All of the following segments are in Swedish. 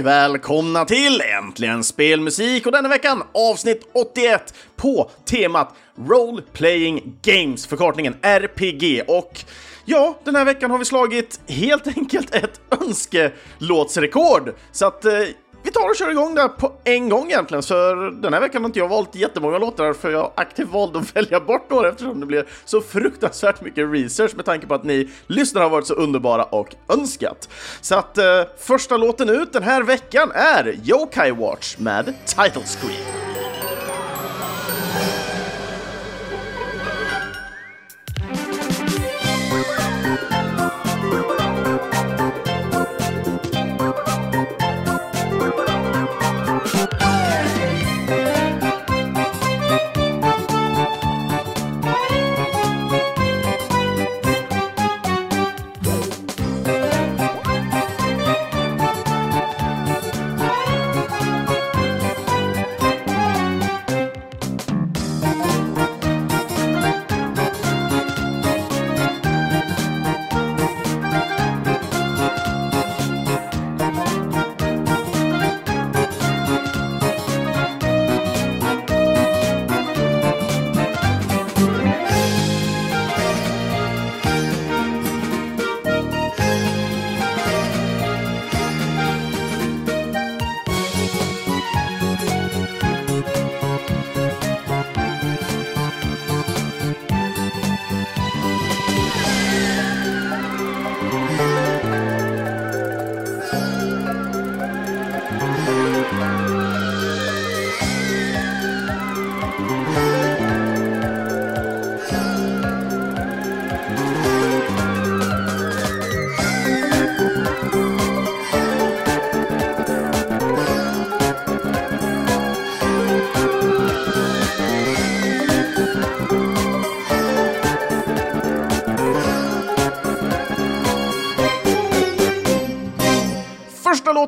och välkomna till Äntligen Spelmusik och denna veckan avsnitt 81 på temat Role Playing Games, förkortningen RPG. Och ja, den här veckan har vi slagit helt enkelt ett önskelåtsrekord, så att vi tar och kör igång där på en gång egentligen. För den här veckan har inte jag valt jättemånga låtar, för jag aktivt valde att välja bort då, eftersom det blev så fruktansvärt mycket research med tanke på att ni lyssnare har varit så underbara och önskat. Så att första låten ut den här veckan är Yo-Kai Watch med Title Screen.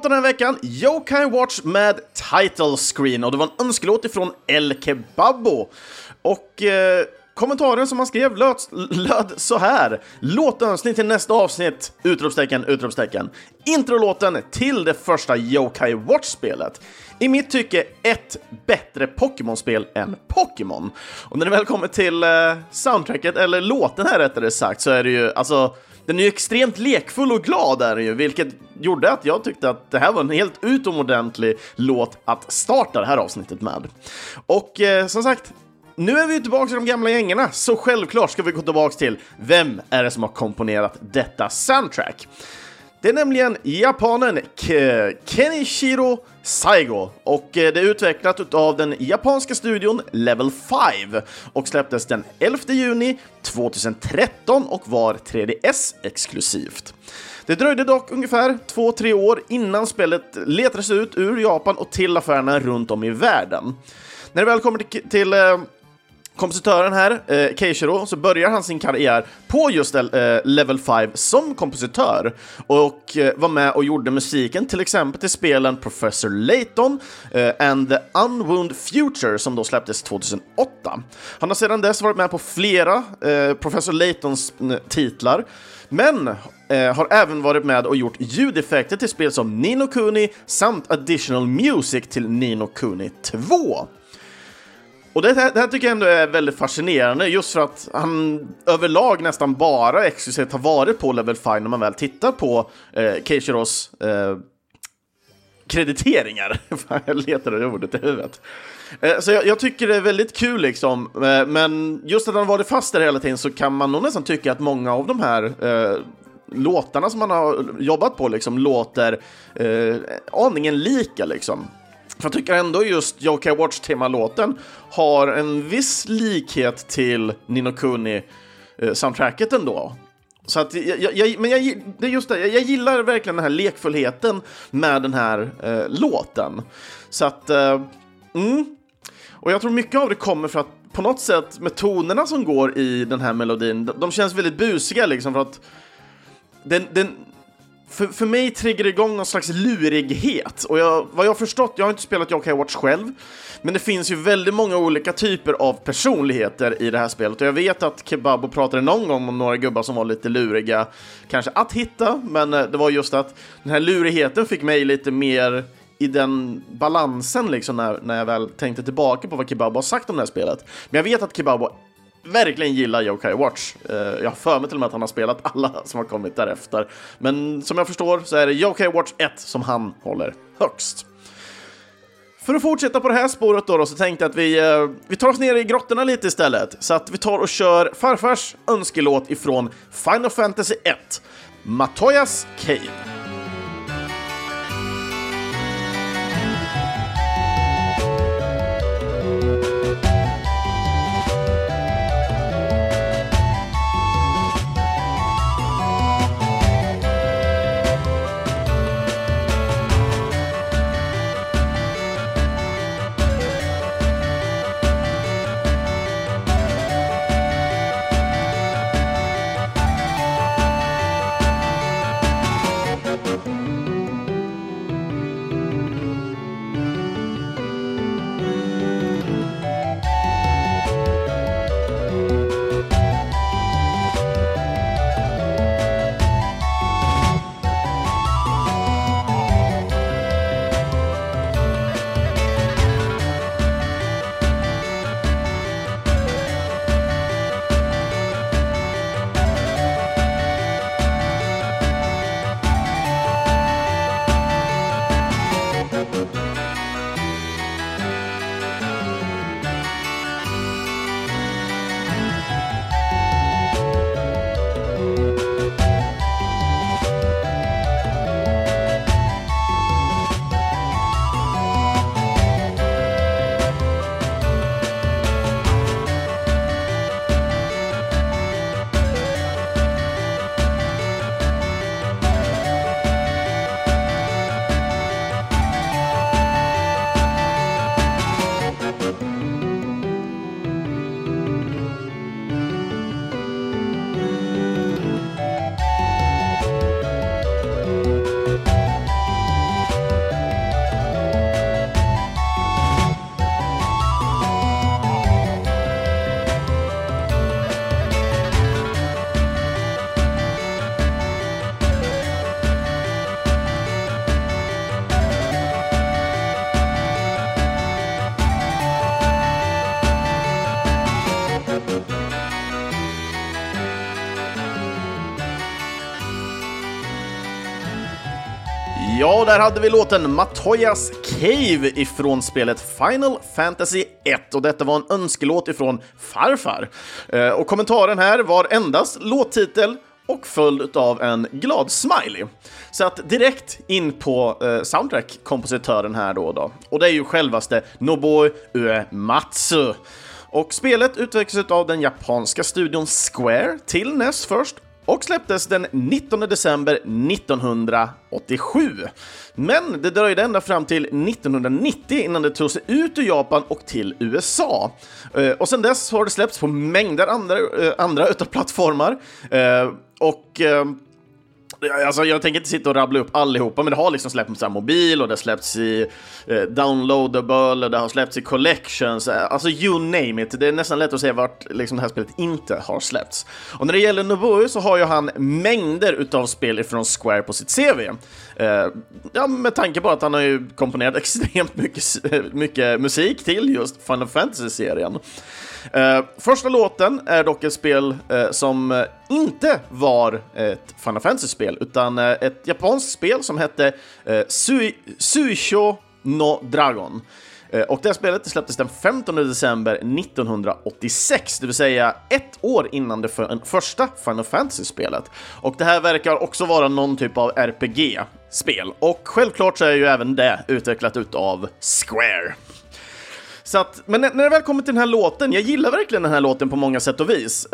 Den här veckan, Yo-Kai Watch med Title Screen, och det var en önskelåt ifrån El Kebabbo. Och kommentaren som han skrev löd så här: låtönskning till nästa avsnitt, utropstecken, utropstecken. Introlåten till det första Yo-Kai Watch-spelet. I mitt tycke ett bättre Pokémon-spel än Pokémon. Och när det väl kommer till soundtracket, eller låten här rättare sagt, så är det ju, alltså, den är ju extremt lekfull och glad är ju, vilket gjorde att jag tyckte att det här var en helt utomordentlig låt att starta det här avsnittet med. Och som sagt, nu är vi tillbaka till de gamla gängarna, så självklart ska vi gå tillbaka till vem är det som har komponerat detta soundtrack. Det är nämligen japanen Kenichiro Saigo, och det är utvecklat av den japanska studion Level 5 och släpptes den 11 juni 2013 och var 3DS exklusivt. Det dröjde dock ungefär 2-3 år innan spelet letades ut ur Japan och till affärerna runt om i världen. När det väl kommer till kompositören här, Keishiro, så börjar han sin karriär på just Level 5 som kompositör och var med och gjorde musiken till exempel till spelen Professor Layton and the Unwound Future som då släpptes 2008. Han har sedan dess varit med på flera Professor Laytons titlar, men har även varit med och gjort ljudeffekter till spel som Ni no Kuni samt additional music till Ni no Kuni 2. Och det här tycker jag ändå är väldigt fascinerande, just för att han överlag nästan bara exklusivt har varit på Level 5 när man väl tittar på Keishiros krediteringar. Jag letar det ordet i huvudet. Så jag tycker det är väldigt kul liksom, men just att han varit fast där hela tiden, så kan man nog nästan tycka att många av de här låtarna som han har jobbat på liksom låter aningen lika liksom. För jag tycker ändå just Yo-Kai Watch-temalåten har en viss likhet till Ni no Kuni-soundtracket ändå. Så att jag gillar verkligen den här lekfullheten med den här låten. Så att, och jag tror mycket av det kommer för att på något sätt med tonerna som går i den här melodin, de känns väldigt busiga liksom, för att den För mig triggar det igång någon slags lurighet. Och vad jag har förstått, jag har inte spelat Yo-Kai Watch själv, men det finns ju väldigt många olika typer av personligheter i det här spelet. Och jag vet att Kebabo pratade någon gång om några gubbar som var lite luriga, kanske att hitta, men det var just att den här lurigheten fick mig lite mer i den balansen liksom, när jag väl tänkte tillbaka på vad Kebabo har sagt om det här spelet. Men jag vet att Kebabo verkligen gillar Yo-Kai Watch. Jag har för mig till och med att han har spelat alla som har kommit därefter. Men som jag förstår så är det Yo-Kai Watch 1 som han håller högst. För att fortsätta på det här spåret då så tänkte jag att vi tar oss ner i grottorna lite istället. Så att vi tar och kör farfars önskelåt ifrån Final Fantasy 1, Matoyas Cave. Ja, där hade vi låten Matoyas Cave ifrån spelet Final Fantasy 1. Och detta var en önskelåt ifrån farfar. Och kommentaren här var endast låttitel och följd av en glad smiley. Så att direkt in på soundtrack-kompositören här då. Och det är ju självaste Nobuo Uematsu. Och spelet utvecklades av den japanska studion Square till NES först. Och släpptes den 19 december 1987. Men det dröjde ända fram till 1990 innan det tog sig ut ur Japan och till USA. Och sen dess har det släppts på mängder andra utav plattformar. Och alltså jag tänker inte sitta och rabbla upp allihopa, men det har liksom släppts på mobil och det har släppts i downloadable och det har släppts i collections, alltså you name it. Det är nästan lätt att se vart liksom det här spelet inte har släppts. Och när det gäller Nobuo så har ju han mängder utav spel ifrån Square på sitt CV. Ja, med tanke på att han har ju komponerat extremt mycket musik till just Final Fantasy-serien. Första låten är dock ett spel som inte var ett Final Fantasy-spel, utan ett japanskt spel som hette Suisho no Dragon. Och det här spelet släpptes den 15 december 1986, det vill säga ett år innan det första Final Fantasy-spelet. Och det här verkar också vara någon typ av RPG-spel. Och självklart så är ju även det utvecklat utav Square. Så att, men när det väl kommer till den här låten, jag gillar verkligen den här låten på många sätt och vis.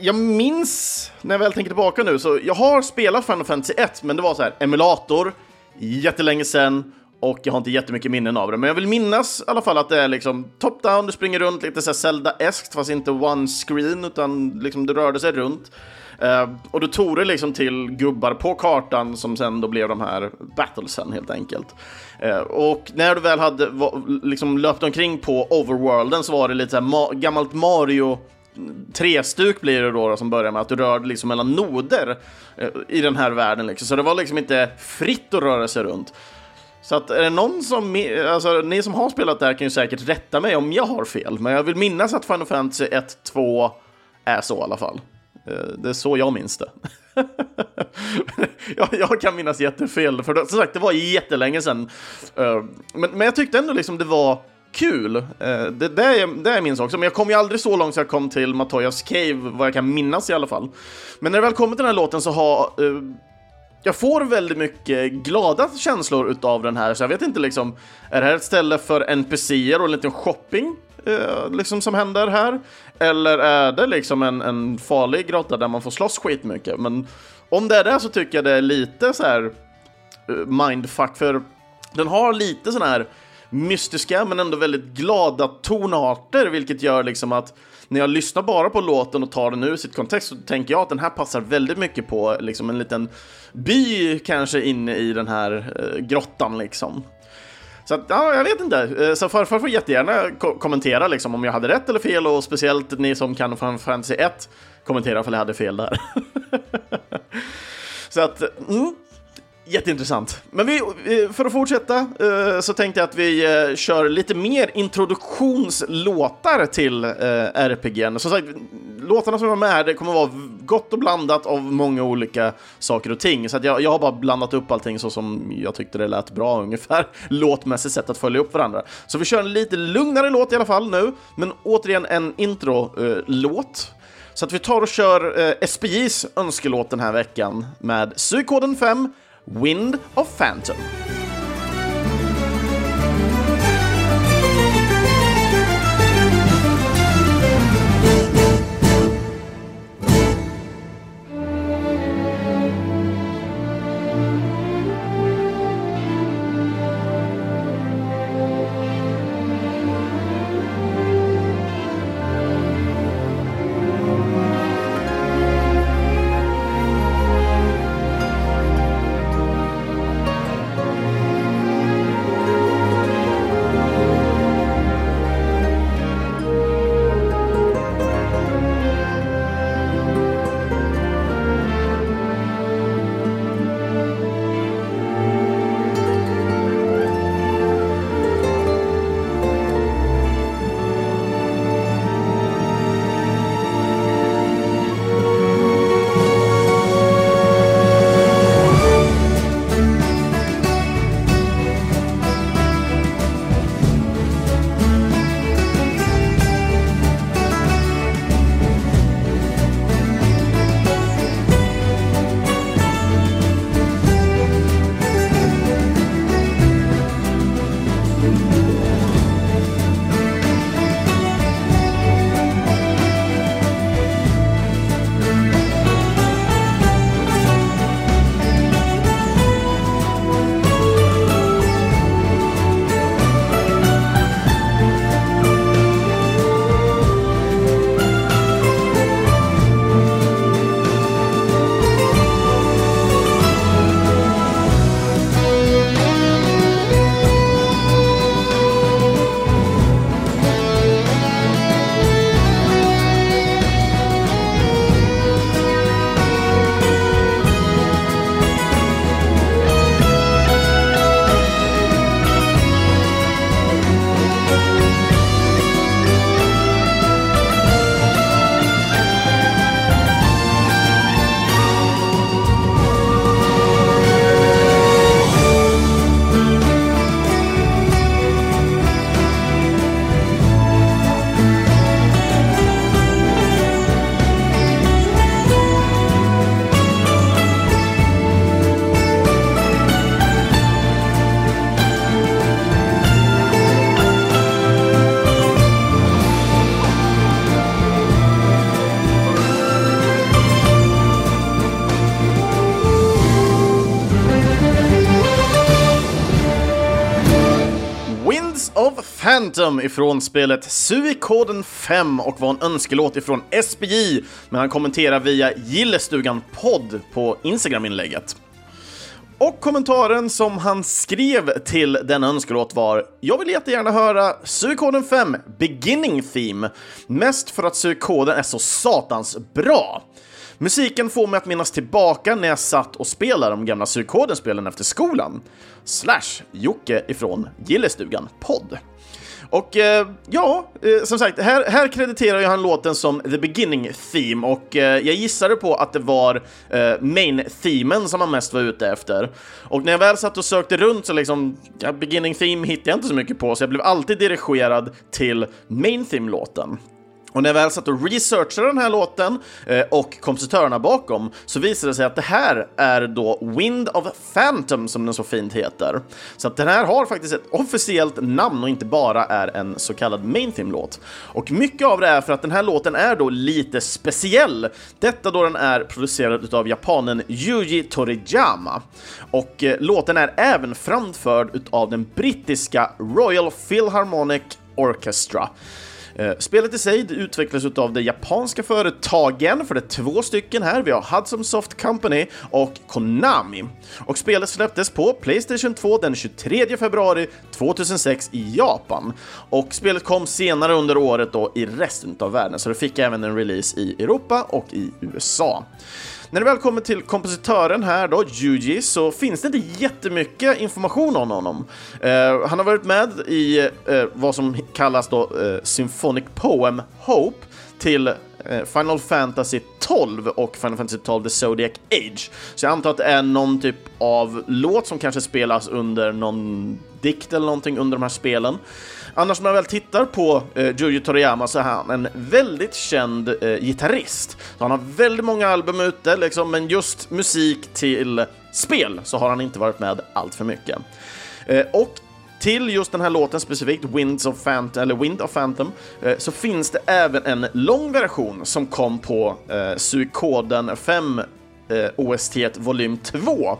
Jag minns, när jag väl tänker tillbaka nu, så jag har spelat Final Fantasy 1, men det var så här, emulator, jättelänge sedan. Och jag har inte jättemycket minnen av det, men jag vill minnas i alla fall att det är liksom top-down, du springer runt lite såhär Zelda-eskt, fast inte one screen, utan liksom du rörde sig runt. Och då tog det liksom till gubbar på kartan som sen då blev de här battlesen helt enkelt. Och när du väl hade liksom löpt omkring på overworlden så var det lite så här gammalt Mario 3-stuk blir det då som börjar med att du rörde liksom mellan noder i den här världen liksom. Så det var liksom inte fritt att röra sig runt. Så att är det någon som, alltså ni som har spelat där kan ju säkert rätta mig om jag har fel, men jag vill minnas att Final Fantasy 1-2 är så i alla fall. Det är så jag minns det. Jag kan minnas jättefel, för som sagt, det var jättelänge sedan. Men jag tyckte ändå liksom det var kul. Det minns också. Men jag kom ju aldrig så långt så jag kom till Matoyas Cave, vad jag kan minnas i alla fall. Men när det väl kommer till den här låten så har... jag får väldigt mycket glada känslor utav den här. Så jag vet inte liksom, är det här ett ställe för NPCer och en liten shopping liksom som händer här? Eller är det liksom en farlig grotta där man får slåss skitmycket? Men om det är det så tycker jag det är lite så här mindfuck. För den har lite sån här mystiska men ändå väldigt glada tonarter, vilket gör liksom att när jag lyssnar bara på låten och tar den ur sitt kontext så tänker jag att den här passar väldigt mycket på liksom en liten by kanske inne i den här grottan liksom. Så att, ja, jag vet inte. Så farfar får jättegärna kommentera liksom om jag hade rätt eller fel, och speciellt ni som kan Final Fantasy 1 kommentera för jag hade fel där. Så att, jätteintressant. Men för att fortsätta så tänkte jag att vi kör lite mer introduktionslåtar till RPG:n. Som sagt, låtarna som är med det kommer vara gott och blandat av många olika saker och ting. Så att jag har bara blandat upp allting så som jag tyckte det lät bra ungefär. Låtmässigt sätt att följa upp varandra. Så vi kör en lite lugnare låt i alla fall nu. Men återigen en intro-låt. Så att vi tar och kör SPJs önskelåt den här veckan med Suikoden 5. Wind of Phantom. Phantom ifrån spelet Suikoden 5 och var en önskelåt ifrån SBJ, men han kommenterar via Gillestugan-podd på Instagram-inlägget. Och kommentaren som han skrev till denna önskelåt var: jag vill jättegärna höra Suikoden 5 Beginning Theme, mest för att Suikoden är så satans bra. Musiken får mig att minnas tillbaka när jag satt och spelade de gamla Suikoden-spelen efter skolan. / Jocke ifrån Gillestugan podd. Och ja, som sagt, här krediterar jag han låten som The Beginning Theme. Och jag gissade på att det var main-themen som han mest var ute efter. Och när jag väl satt och sökte runt så liksom, ja, Beginning Theme hittade jag inte så mycket på. Så jag blev alltid dirigerad till main-theme-låten. Och när jag väl satt och researchade den här låten och kompositörerna bakom, så visade det sig att det här är då Wind of Phantom, som den så fint heter. Så att den här har faktiskt ett officiellt namn och inte bara är en så kallad main theme-låt. Och mycket av det är för att den här låten är då lite speciell. Detta då den är producerad utav japanen Yuji Toriyama. Och låten är även framförd utav den brittiska Royal Philharmonic Orchestra. Spelet i sig utvecklas av det japanska företagen, för det är 2 stycken här. Vi har Hudson Soft Company och Konami. Och spelet släpptes på Playstation 2 den 23 februari 2006 i Japan. Och spelet kom senare under året då i resten av världen, så det fick även en release i Europa och i USA. När det väl kommer till kompositören här då, Yuji, så finns det inte jättemycket information om honom. Han har varit med i vad som kallas då Symphonic Poem Hope till Final Fantasy XII och Final Fantasy XII The Zodiac Age. Så jag antar att det är någon typ av låt som kanske spelas under någon dikt eller någonting under de här spelen. Annars när man väl tittar på Yuji Toriyama så är han en väldigt känd gitarrist. Så han har väldigt många album ute liksom, men just musik till spel så har han inte varit med allt för mycket. Och till just den här låten specifikt, Wind of Phantom, så finns det även en lång version som kom på Suikoden 5 OST volym 2.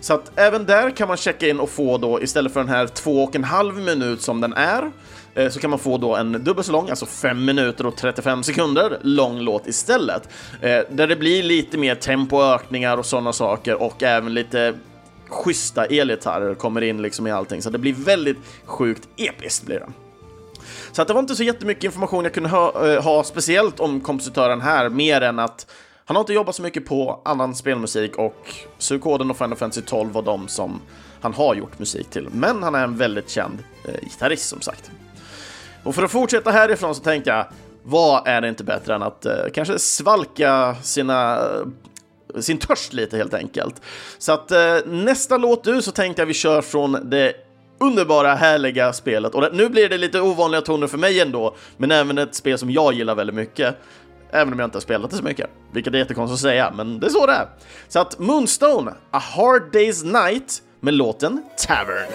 Så att även där kan man checka in och få då, istället för den här 2,5 minut som den är, så kan man få då en dubbel så lång, alltså 5 minuter och 35 sekunder lång låt istället. Där det blir lite mer tempoökningar och sådana saker, och även lite schyssta elgitarrer kommer in liksom i allting. Så det blir väldigt sjukt episkt blir det. Så att det var inte så jättemycket information jag kunde ha speciellt om kompositören här, mer än att han har inte jobbat så mycket på annan spelmusik, och Suikoden och Final Fantasy 12 var de som han har gjort musik till. Men han är en väldigt känd gitarrist som sagt. Och för att fortsätta härifrån så tänkte jag, vad är det inte bättre än att kanske svalka sin törst lite helt enkelt. Så att nästa låt så tänkte jag vi kör från det underbara, härliga spelet. Och nu blir det lite ovanliga toner för mig ändå, men även ett spel som jag gillar väldigt mycket. Även om jag inte har spelat det så mycket, vilket är jättekonstigt att säga, men det är så det är. Så att Moonstone A Hard Day's Night med låten Tavern.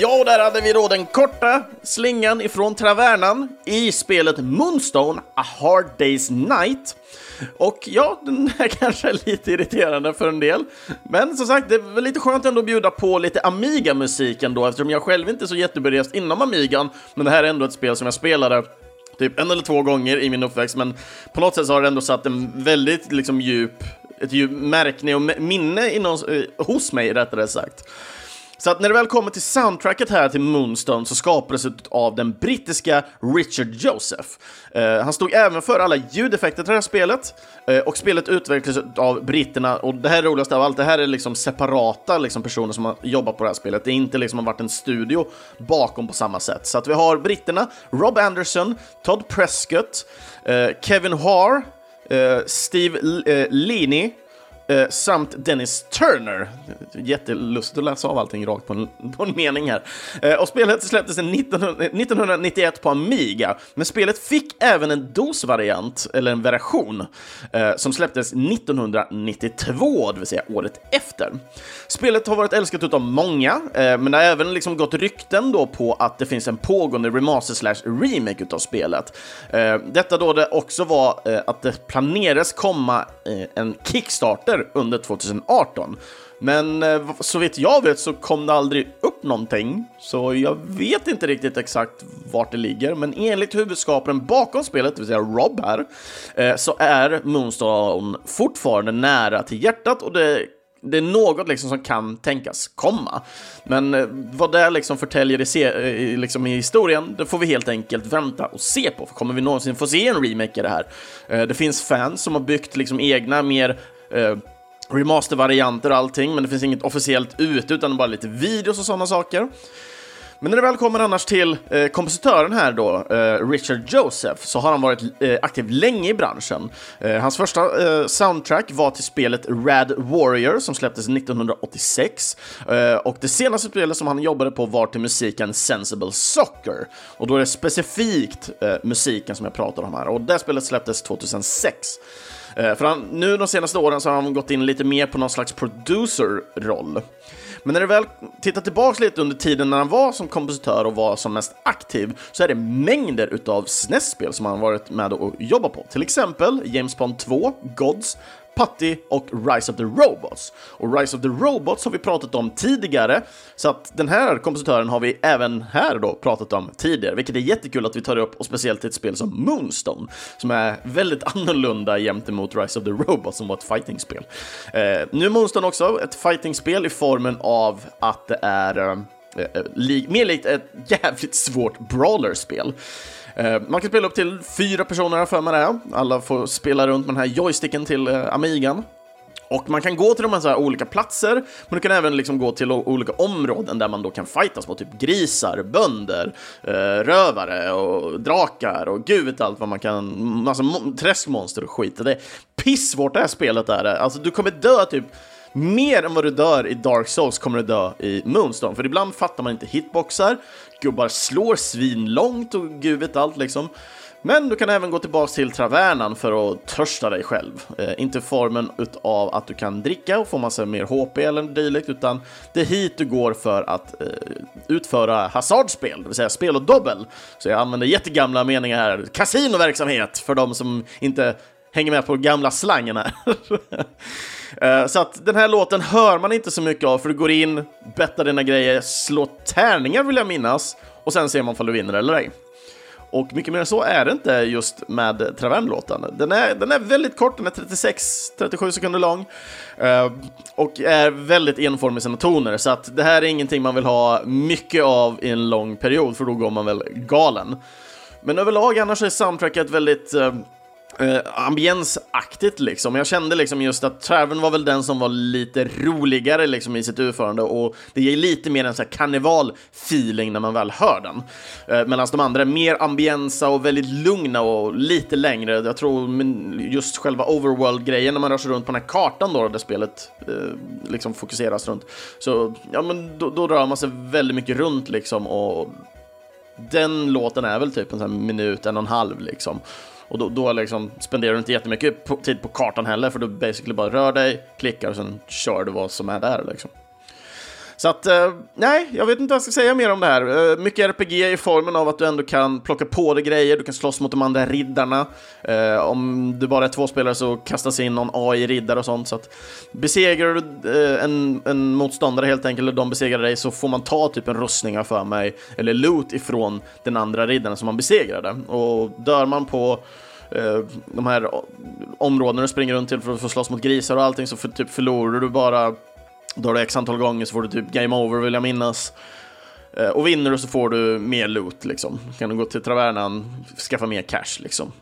Ja, där hade vi då den korta slingan ifrån Travernan i spelet Moonstone A Hard Day's Night. Och ja, den här kanske är lite irriterande för en del, men som sagt, det är lite skönt ändå att bjuda på lite Amiga-musiken då, eftersom jag själv inte är så jätteberest inom Amigan. Men det här är ändå ett spel som jag spelade typ 1 eller 2 gånger i min uppväxt, men på något sätt så har det ändå satt en väldigt liksom djup märkning och minne hos mig, rättare sagt. Så att när det väl kommer till soundtracket här till Moonstone så skapades av den brittiska Richard Joseph. Han stod även för alla ljudeffekter till det här spelet, och spelet utvecklades av britterna. Och det här är roligast av allt, det här är liksom separata liksom personer som har jobbat på det här spelet. Det är inte liksom har varit en studio bakom på samma sätt. Så att vi har britterna Rob Anderson, Todd Prescott, Kevin Haar, Steve Leaney samt Dennis Turner. Jättelust att läsa av allting rakt på en mening här. Och spelet släpptes 1991 på Amiga. Men spelet fick även en DOS-variant, eller en version, som släpptes 1992, det vill säga året efter. Spelet har varit älskat utav många, men det har även liksom gått rykten då på att det finns en pågående remaster/remake utav spelet. Detta då det också var att det planerades komma en Kickstarter under 2018. Men så vitt jag vet så kom det aldrig upp någonting, så jag vet inte riktigt exakt vart det ligger. Men enligt huvudskaparen bakom spelet, det vill säga Rob här, så är Moonstone fortfarande nära till hjärtat. Och det är något liksom som kan tänkas komma. Men vad det liksom förtäljer i historien, det får vi helt enkelt vänta och se på. För kommer vi någonsin få se en remake i det här? Det finns fans som har byggt liksom egna mer remaster-varianter och allting, men det finns inget officiellt ute, utan bara lite videos och sådana saker. Men när det väl kommer annars till kompositören här då, Richard Joseph, så har han varit aktiv länge i branschen. Hans första soundtrack var till spelet Rad Warrior som släpptes 1986. Och det senaste spelet som han jobbade på var till musiken Sensible Soccer. Och då är det specifikt musiken som jag pratar om här. Och det spelet släpptes 2006. För nu de senaste åren så har han gått in lite mer på någon slags producer-roll. Men när du väl tittar tillbaka lite under tiden när han var som kompositör och var som mest aktiv, så är det mängder utav SNES-spel som han varit med och jobbat på. Till exempel James Bond 2, Gods, Patty och Rise of the Robots. Och Rise of the Robots har vi pratat om tidigare, så att den här kompositören har vi även här då pratat om tidigare, vilket är jättekul att vi tar upp, och speciellt ett spel som Moonstone som är väldigt annorlunda gentemot Rise of the Robots som var ett fighting-spel. Nu är Moonstone också ett fighting-spel i formen av att det är mer likt ett jävligt svårt brawlerspel. Man kan spela upp till 4 personer för man är. Alla får spela runt med den här joysticken till Amigan. Och man kan gå till de här, olika platser, men du kan även liksom gå till olika områden där man då kan fightas mot typ grisar, bönder, rövare och drakar och gud vet allt vad man kan, massa träskmonster och skit. Det är pissvårt det här spelet är. Alltså du kommer dö typ mer än vad du dör i Dark Souls kommer du dö i Moonstone. För ibland fattar man inte hitboxar, gubbar slår svin långt och gud vet allt liksom. Men du kan även gå tillbaka till travernan för att törsta dig själv. Inte formen av att du kan dricka och få massa mer HP eller dylikt, utan det är hit du går för att utföra hazardspel, det vill säga spel och dobbel. Så jag använder jättegamla meningar här. Kasinoverksamhet för de som inte hänger med på gamla slangen här. Så att den här låten hör man inte så mycket av, för du går in, bettar dina grejer, slår tärningar vill jag minnas, och sen ser man om du vinner eller ej. Och mycket mer så är det inte just med Travern-låten. Den är väldigt kort, den är 36-37 sekunder lång. Och är väldigt enformig i sina toner. Så att det här är ingenting man vill ha mycket av i en lång period, för då går man väl galen. Men överlag annars är soundtracket väldigt ambiensaktigt liksom. Jag kände liksom just att Travern var väl den som var lite roligare liksom i sitt utförande, och det ger lite mer en sån här karneval-feeling när man väl hör den. Medan de andra är mer ambiensa och väldigt lugna och lite längre. Jag tror just själva overworld-grejen när man rör sig runt på den här kartan då, där spelet liksom fokuseras runt. Så ja, men då rör man sig väldigt mycket runt liksom, och den låten är väl typ en sån här minut, 1,5 liksom. Och då liksom spenderar du inte jättemycket tid på kartan heller, för du basically bara rör dig, klickar och sen kör du vad som är där liksom. Så att, nej, jag vet inte vad jag ska säga mer om det här. Mycket RPG i formen av att du ändå kan plocka på dig grejer. Du kan slåss mot de andra riddarna. Om du bara är 2 spelare så kastas in någon AI-riddare och sånt. Så att besegrar du en motståndare helt enkelt, eller de besegrar dig, så får man ta typ en rustning för mig, eller loot ifrån den andra riddaren som man besegrade. Och dör man på de här områdena du springer runt till för att få slåss mot grisar och allting, så typ förlorar du bara. Då har du x antal gånger så får du typ game over vill jag minnas. Och vinner du så får du mer loot liksom. Kan du gå till travernan, skaffa mer cash liksom.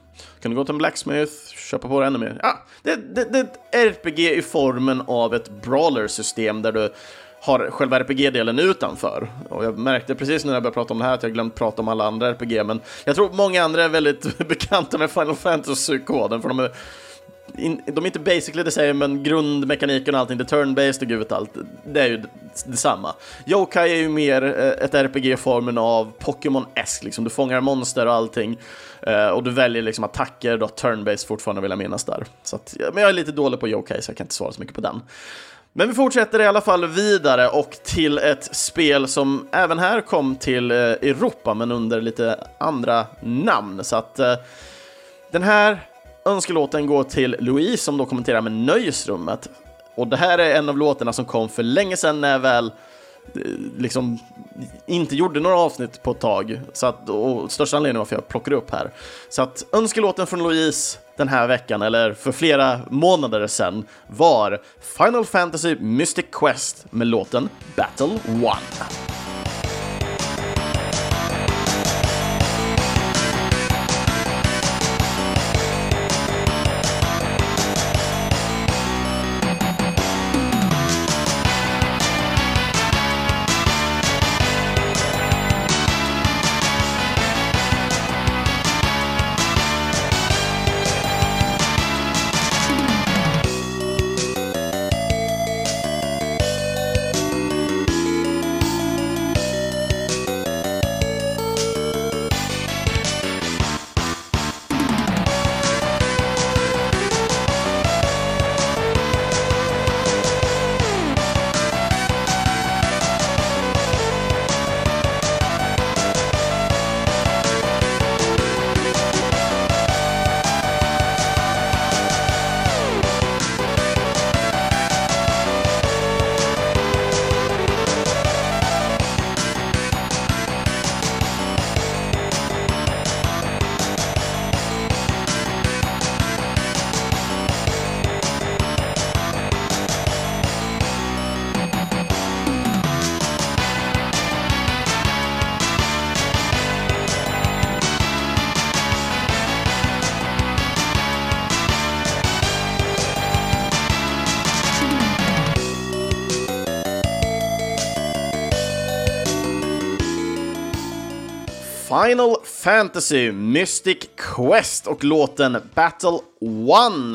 Kan du gå till en blacksmith, köpa på dig ännu mer. Ja, det är ett RPG i formen av ett brawler-system där du har själva RPG-delen utanför. Och jag märkte precis när jag började prata om det här att jag glömt prata om alla andra RPG. Men jag tror många andra är väldigt bekanta med Final Fantasy-koden, för de är de är inte basically the same, men grundmekaniken och allting, det turn-based och gud allt, det är ju detsamma. Yo-Kai är ju mer ett RPG-formen av Pokémon-esk, liksom. Du fångar monster och allting, och du väljer liksom attacker, då turn-based fortfarande vill jag minnas där. Så att, men jag är lite dålig på Yo-Kai så jag kan inte svara så mycket på den. Men vi fortsätter i alla fall vidare och till ett spel som även här kom till Europa men under lite andra namn. Så att den här önskelåten går till Louise som då kommenterar med Nöjesrummet. Och det här är en av låtarna som kom för länge sedan när jag väl liksom inte gjorde några avsnitt på ett tag. Så att, och största anledningen varför jag plockar upp här. Så att önskelåten från Louise den här veckan, eller för flera månader sedan, var Final Fantasy Mystic Quest med låten Battle 1. Final Fantasy Mystic Quest och låten Battle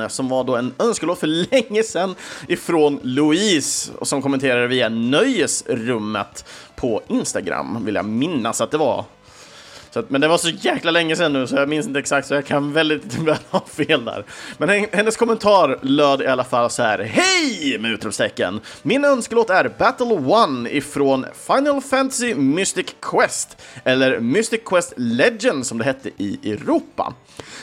1 som var då en önskelåt för länge sedan ifrån Louise och som kommenterade via Nöjesrummet på Instagram, vill jag minnas att det var. Så att, men det var så jäkla länge sedan nu så jag minns inte exakt så jag kan väldigt väl ha fel där. Men hennes kommentar löd i alla fall så här: hej! Med utropstecken. Min önskelåt är Battle 1 ifrån Final Fantasy Mystic Quest, eller Mystic Quest Legion som det hette i Europa.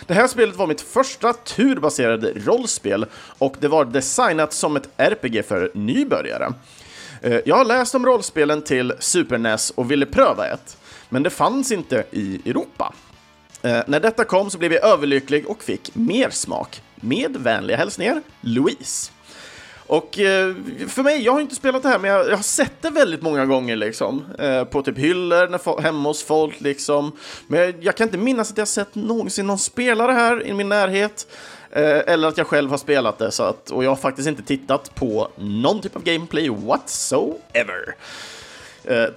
Det här spelet var mitt första turbaserade rollspel och det var designat som ett RPG för nybörjare. Jag har läst om rollspelen till Super NES och ville pröva ett, men det fanns inte i Europa. När detta kom så blev jag överlycklig och fick mer smak. Med vänliga hälsningar, Louise. Och för mig, jag har inte spelat det här, men jag har sett det väldigt många gånger liksom. På typ hyllor, hemma hos folk liksom. Men jag kan inte minnas att jag har sett någonsin någon spelare här i min närhet. Eller att jag själv har spelat det. Så att, och jag har faktiskt inte tittat på någon typ av gameplay whatsoever.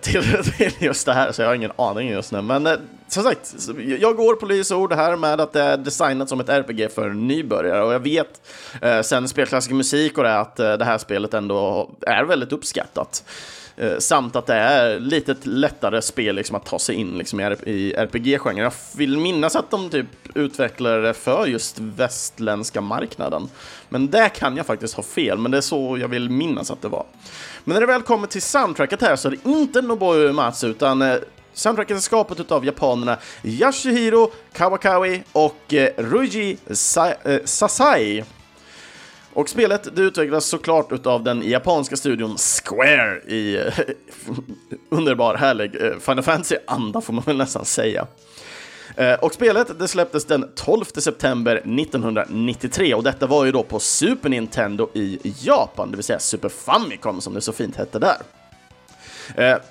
Till just det här, så jag har ingen aning just nu. Men som sagt, jag går på Louise ord här med att det är designat som ett RPG för nybörjare. Och jag vet sen spelklassisk musik och det, att det här spelet ändå är väldigt uppskattat. Samt att det är lite lättare spel liksom, att ta sig in liksom, i RPG-genren. Jag vill minnas att de typ utvecklar det för just västländska marknaden. Men där kan jag faktiskt ha fel, men det är så jag vill minnas att det var. Men när det väl kommer till soundtracket här så är det inte Nobuo Uematsu, utan soundtracket är skapat av japanerna Yasuhiro Kawakami och Ryuji Sasaki. Och spelet det utvecklas såklart utav den japanska studion Square i underbar, härlig Final Fantasy-anda får man väl nästan säga. Och spelet det släpptes den 12 september 1993 och detta var ju då på Super Nintendo i Japan, det vill säga Super Famicom som det så fint hette där.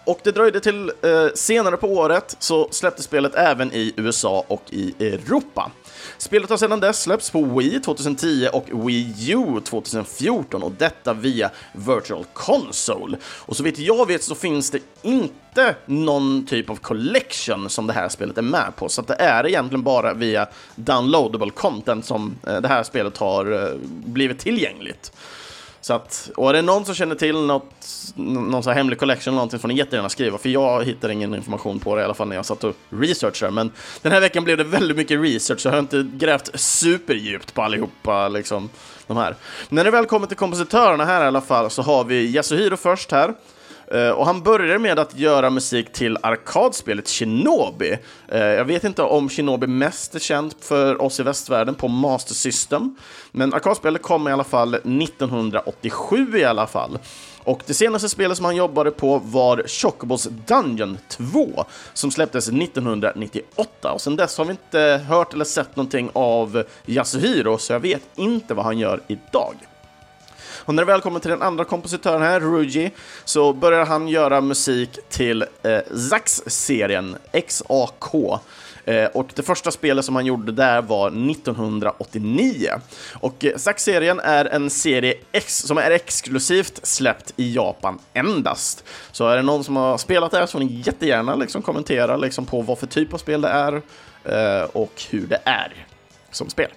Och det dröjde till senare på året så släpptes spelet även i USA och i Europa. Spelet har sedan dess släppts på Wii 2010 och Wii U 2014, och detta via Virtual Console. Och så vet jag vet så finns det inte någon typ av collection som det här spelet är med på, så att det är egentligen bara via downloadable content som det här spelet har blivit tillgängligt. Så att, och är det någon som känner till någon så här hemlig collection eller någonting, får ni jättegärna skriva, för jag hittar ingen information på det i alla fall när jag satt och researchade. Men den här veckan blev det väldigt mycket research, så jag har inte grävt superdjupt på allihopa liksom, de här. När det väl kommer till kompositörerna här i alla fall, så har vi Yasuhiro först här. Och han började med att göra musik till arkadspelet Shinobi. Jag vet inte om Shinobi mest är känd för oss i västvärlden på Master System, men arkadspelet kom i alla fall 1987 i alla fall. Och det senaste spelet som han jobbade på var Chocobos Dungeon 2, som släpptes 1998. Och sen dess har vi inte hört eller sett någonting av Yasuhiro, så jag vet inte vad han gör idag. Och när det väl kommer till den andra kompositören här, Ryuji, så börjar han göra musik till Zax-serien, XAK. Och det första spelet som han gjorde där var 1989. Och Zax-serien är en serie som är exklusivt släppt i Japan endast. Så är det någon som har spelat det här, så får ni jättegärna liksom kommentera liksom på vad för typ av spel det är och hur det är som spel.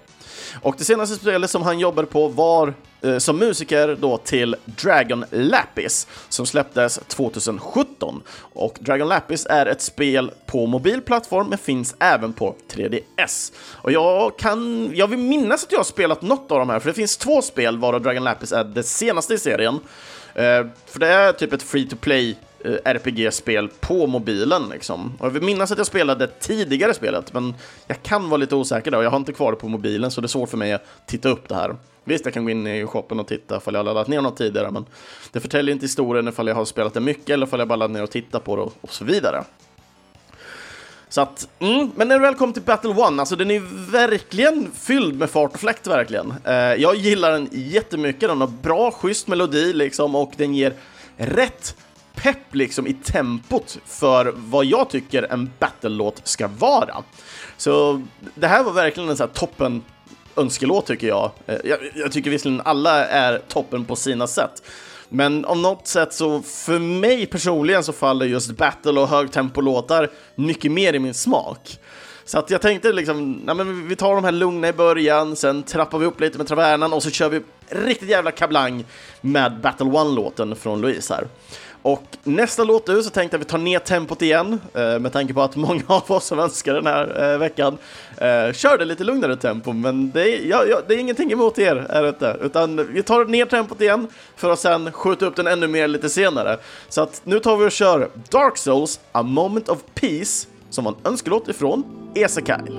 Och det senaste spelet som han jobbade på var som musiker då till Dragon Lapis, som släpptes 2017. Och Dragon Lapis är ett spel på mobilplattform, men finns även på 3DS. Och jag vill minnas att jag har spelat något av de här, för det finns två spel varav Dragon Lapis är det senaste i serien. För det är typ ett free-to-play RPG-spel på mobilen liksom. Och jag vill minnas att jag spelade tidigare spelet, men jag kan vara lite osäker där, och jag har inte kvar det på mobilen, så det är svårt för mig att titta upp det här. Visst, jag kan gå in i shoppen och titta ifall jag har laddat ner något tidigare, men det förtäljer inte historien ifall jag har spelat det mycket eller ifall jag bara laddat ner och tittat på det och så vidare. Så att, men när du väl kom till Battle 1, alltså den är verkligen fylld med fart och fläkt verkligen. Jag gillar den jättemycket, den har bra, schysst melodi liksom, och den ger rätt pepp liksom i tempot för vad jag tycker en battle-låt ska vara. Så det här var verkligen en så här toppen önskelåt tycker jag. Jag tycker visserligen alla är toppen på sina sätt, men om något sätt så för mig personligen så faller just battle och högtempolåtar mycket mer i min smak. Så att jag tänkte liksom, nej men vi tar de här lugna i början, sen trappar vi upp lite med travernan och så kör vi riktigt jävla kablang med Battle 1-låten från Louise här. Och nästa låt ut så tänkte jag att vi tar ner tempot igen, med tanke på att många av oss som önskar den här veckan körde lite lugnare tempo, men det är ingenting emot er, är det inte? Utan vi tar ner tempot igen för att sen skjuta upp den ännu mer lite senare. Så att nu tar vi och kör Dark Souls A Moment of Peace, som var en önskelåt ifrån Ezekiel.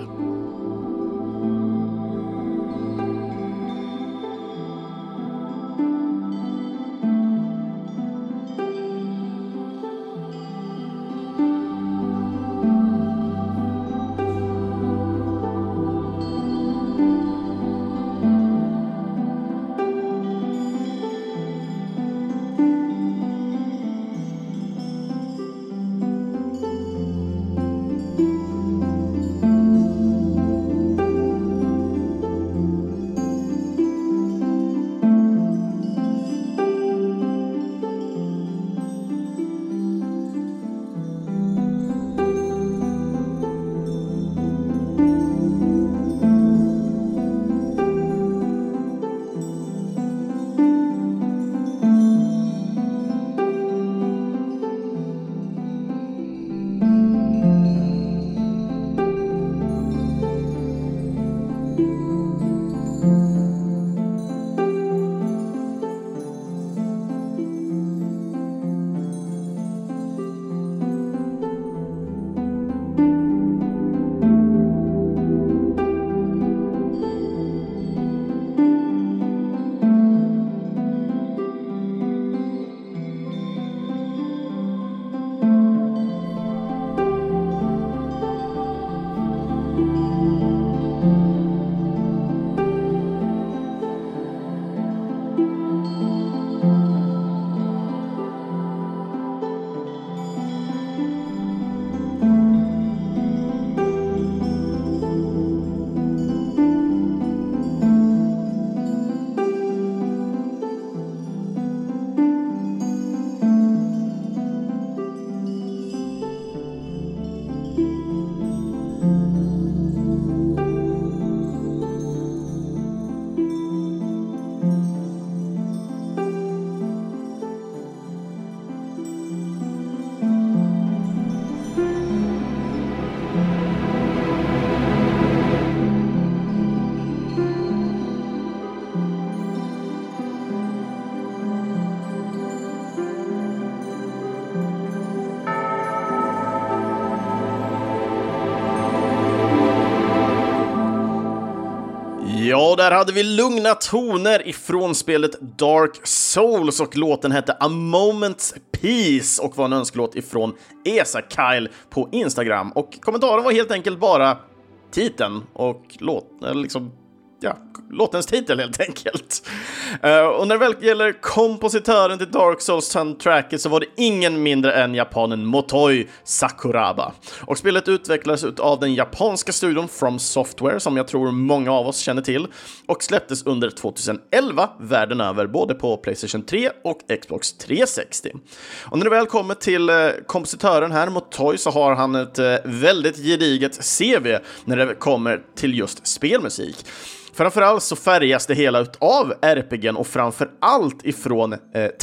Ja, där hade vi lugna toner ifrån spelet Dark Souls och låten hette A Moment's Peace och var en önsklåt ifrån Esa Kyle på Instagram. Och kommentaren var helt enkelt bara titeln och låtens titel helt enkelt. Och när det väl gäller kompositören till Dark Souls soundtracket så var det ingen mindre än japanen Motoi Sakuraba. Och spelet utvecklades av den japanska studion From Software som jag tror många av oss känner till och släpptes under 2011 världen över både på PlayStation 3 och Xbox 360. Och när det väl kommer till kompositören här Motoi så har han ett väldigt gediget CV när det kommer till just spelmusik. Framförallt så färgas det hela av RPG:n och framförallt ifrån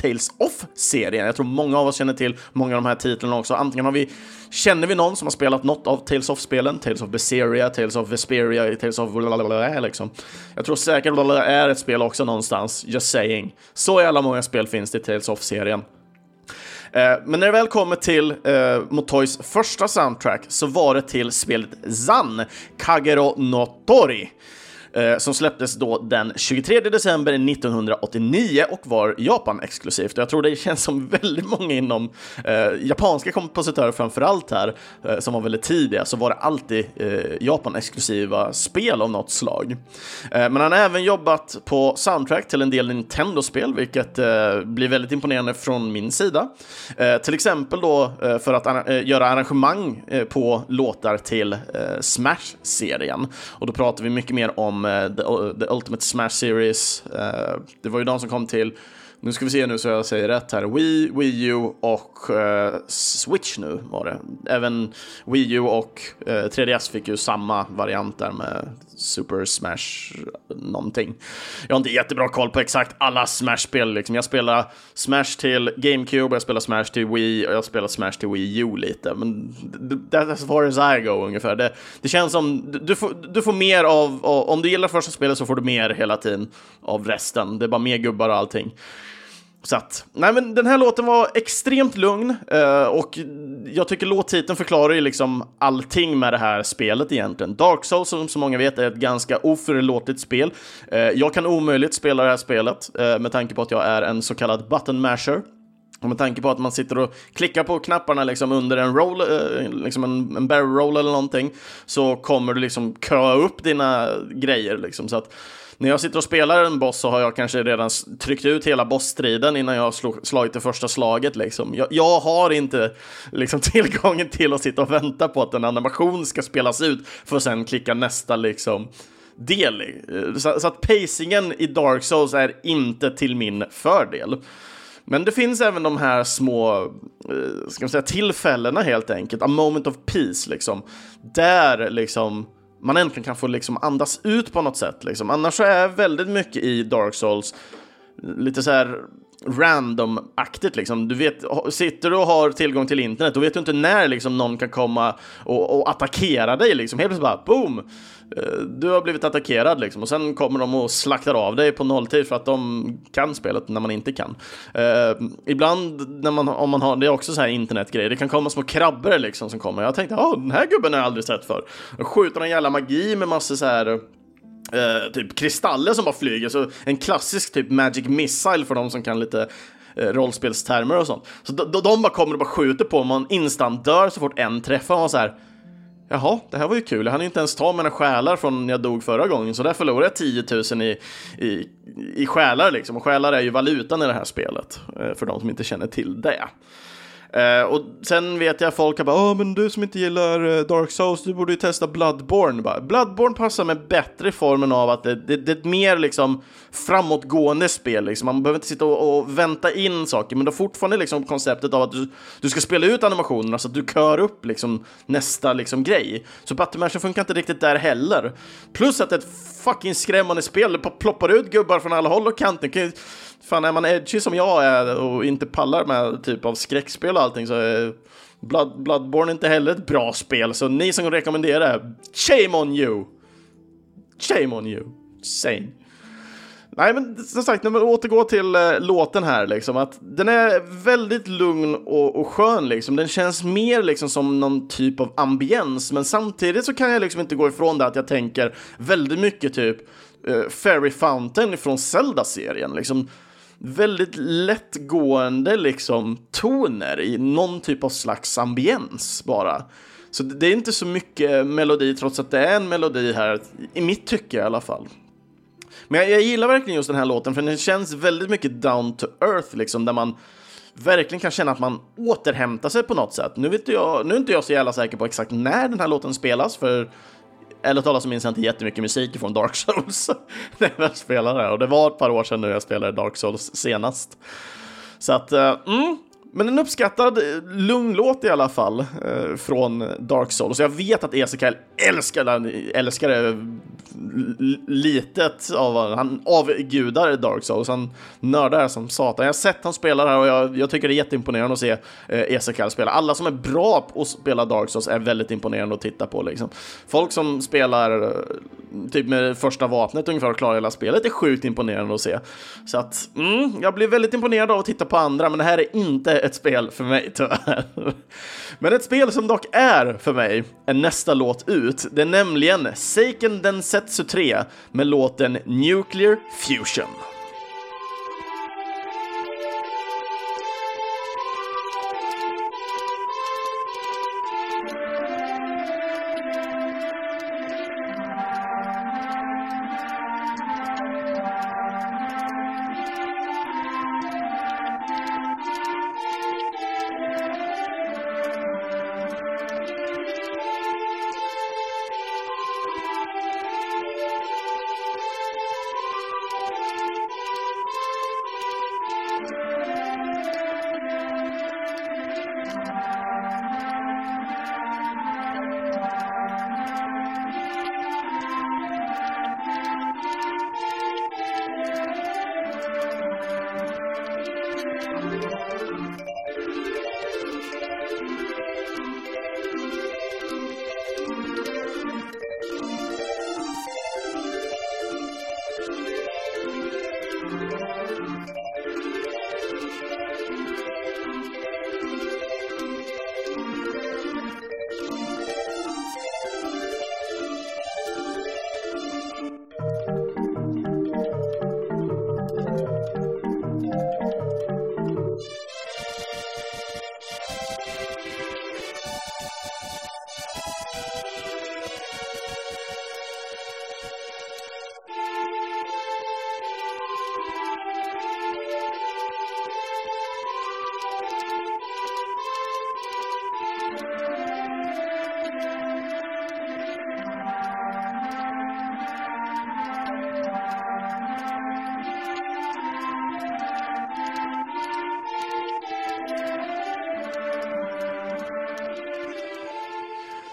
Tales of-serien. Jag tror många av oss känner till många av de här titlarna också. Antingen känner vi någon som har spelat något av Tales of-spelen. Tales of Berseria, Tales of Vesperia, Tales of... liksom. Jag tror säkert att det är ett spel också någonstans. Just saying. Så jävla många spel finns det i Tales of-serien. Men när det väl kommer till Motois första soundtrack så var det till spelet Zan, Kagero no Tori, som släpptes då den 23 december 1989 och var Japan-exklusivt. Jag tror det känns som väldigt många inom japanska kompositörer framförallt här som var väldigt tidiga så var det alltid Japan-exklusiva spel av något slag. Men han har även jobbat på soundtrack till en del Nintendo-spel vilket blir väldigt imponerande från min sida. Till exempel då för att göra arrangemang på låtar till Smash-serien. Och då pratar vi mycket mer om The Ultimate Smash Series. Det var ju de som kom till, nu ska vi se nu så jag säger rätt här, Wii U och Switch nu var det. Även Wii U och 3DS fick ju samma variant där med Super Smash någonting. Jag har inte jättebra koll på exakt alla Smash-spel liksom. Jag spelar Smash till GameCube, jag spelar Smash till Wii och jag spelar Smash till Wii U lite. Men that's as far as I go ungefär. Det känns som du får mer av, om du gillar första spelet så får du mer hela tiden av resten. Det är bara mer gubbar och allting. Så att, nej men den här låten var extremt lugn och jag tycker låttiteln förklarar ju liksom allting med det här spelet egentligen. Dark Souls som många vet är ett ganska oförlåtligt spel. Jag kan omöjligt spela det här spelet med tanke på att jag är en så kallad button masher. Och med tanke på att man sitter och klickar på knapparna liksom under en roll, liksom en barrel roll eller någonting, så kommer du liksom köa upp dina grejer liksom så att när jag sitter och spelar en boss så har jag kanske redan tryckt ut hela bossstriden innan jag har slagit det första slaget liksom. Jag har inte liksom tillgången till att sitta och vänta på att en animation ska spelas ut för att sen klicka nästa liksom del. Så att pacingen i Dark Souls är inte till min fördel. Men det finns även de här små, ska man säga, tillfällena helt enkelt. A moment of peace liksom. Där liksom man äntligen kan få liksom andas ut på något sätt liksom. Annars så är väldigt mycket i Dark Souls lite så här random-aktigt liksom. Du vet, sitter du och har tillgång till internet, då vet du inte när liksom någon kan komma och attackera dig liksom. Helt plötsligt bara, boom! Du har blivit attackerad liksom. Och sen kommer de och slaktar av dig på nolltid för att de kan spelet när man inte kan. Ibland om man har, det är också så här internetgrejer, det kan komma små krabbor liksom som kommer. Jag tänkte, den här gubben har jag aldrig sett för. Och skjuter en jävla magi med massa så här typ kristaller som bara flyger, så en klassisk typ magic missile för de som kan lite rollspelstermer och sånt. Så de bara kommer och bara skjuter på, man instant dör så fort en träffar och så här. Jaha, det här var ju kul. Jag hann inte ens ta mina själar från när jag dog förra gången. Så där förlorade jag 10 000 i själar liksom. Och själar är ju valutan i det här spelet, för de som inte känner till det. Och sen vet jag folk bara, men du som inte gillar Dark Souls, du borde ju testa Bloodborne. Bloodborne passar mig bättre i formen av att det är ett mer liksom framåtgående spel liksom. Man behöver inte sitta och vänta in saker, men då fortfarande liksom konceptet av att du ska spela ut animationerna så att du kör upp liksom nästa liksom grej. Så Batman funkar inte riktigt där heller. Plus att det är ett fucking skrämmande spel. Det ploppar ut gubbar från alla håll och kanter. Fan, är man edgy som jag är och inte pallar med typ av skräckspel och allting, så är Bloodborne inte heller ett bra spel. Så ni som rekommenderar det, shame on you. Shame on you. Same. Nej, men som sagt, när man återgår till låten här liksom, att den är väldigt lugn och skön liksom. Den känns mer liksom som någon typ av ambiens, men samtidigt så kan jag liksom inte gå ifrån det att jag tänker väldigt mycket typ Fairy Fountain från Zelda-serien liksom. Väldigt lättgående liksom toner i någon typ av slags ambiens bara. Så det är inte så mycket melodi, trots att det är en melodi här, i mitt tycke i alla fall. Men jag gillar verkligen just den här låten, för den känns väldigt mycket down to earth liksom, där man verkligen kan känna att man återhämtar sig på något sätt. Nu är inte jag så jävla säker på exakt när den här låten spelas, för eller talas som minns jag inte jättemycket musik från Dark Souls när jag spelade det. Och det var ett par år sedan nu jag spelade Dark Souls senast. Så att, men en uppskattad lugn låt i alla fall från Dark Souls. Jag vet att Ezekiel älskar det litet av, han avgudar Dark Souls, han nördar som satan. Jag har sett han spela här och jag tycker det är jätteimponerande att se Ezekiel spela. Alla som är bra på att spela Dark Souls är väldigt imponerande att titta på liksom. Folk som spelar typ med första vapnet ungefär och klarar hela spelet är sjukt imponerande att se. Så att, jag blir väldigt imponerad av att titta på andra, men det här är inte ett spel för mig tyvärr. Men ett spel som dock är för mig är nästa låt ut. Det är nämligen Seiken Densetsu 3 med låten Nuclear Fusion.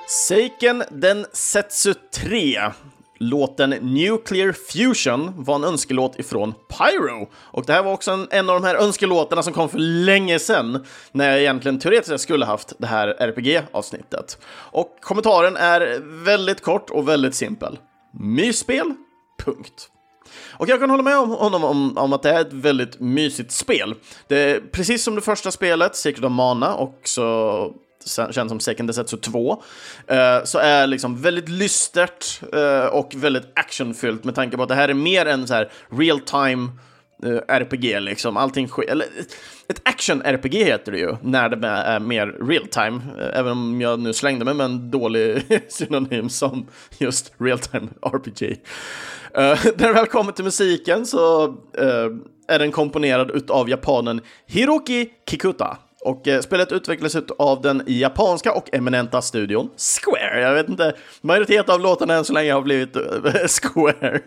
Seiken Densetsu 3, låten Nuclear Fusion, var en önskelåt ifrån Pyro. Och det här var också en av de här önskelåtarna som kom för länge sedan, när jag egentligen teoretiskt skulle haft det här RPG-avsnittet. Och kommentaren är väldigt kort och väldigt simpel. Mysspel, punkt. Och jag kan hålla med om att det är ett väldigt mysigt spel. Det är precis som det första spelet, Secret of Mana, och så känns som Seiken Densetsu 2, så är liksom väldigt lystert och väldigt actionfyllt, med tanke på att det här är mer en så här real-time RPG liksom. Allting eller ett action-RPG heter det ju när det är mer real-time, även om jag nu slängde mig med en dålig synonym som just real-time RPG. När det väl kommer till musiken så är den komponerad utav japanen Hiroki Kikuta. Och spelet utvecklades av den japanska och eminenta studion Square. Jag vet inte, majoriteten av låtarna än så länge har blivit Square.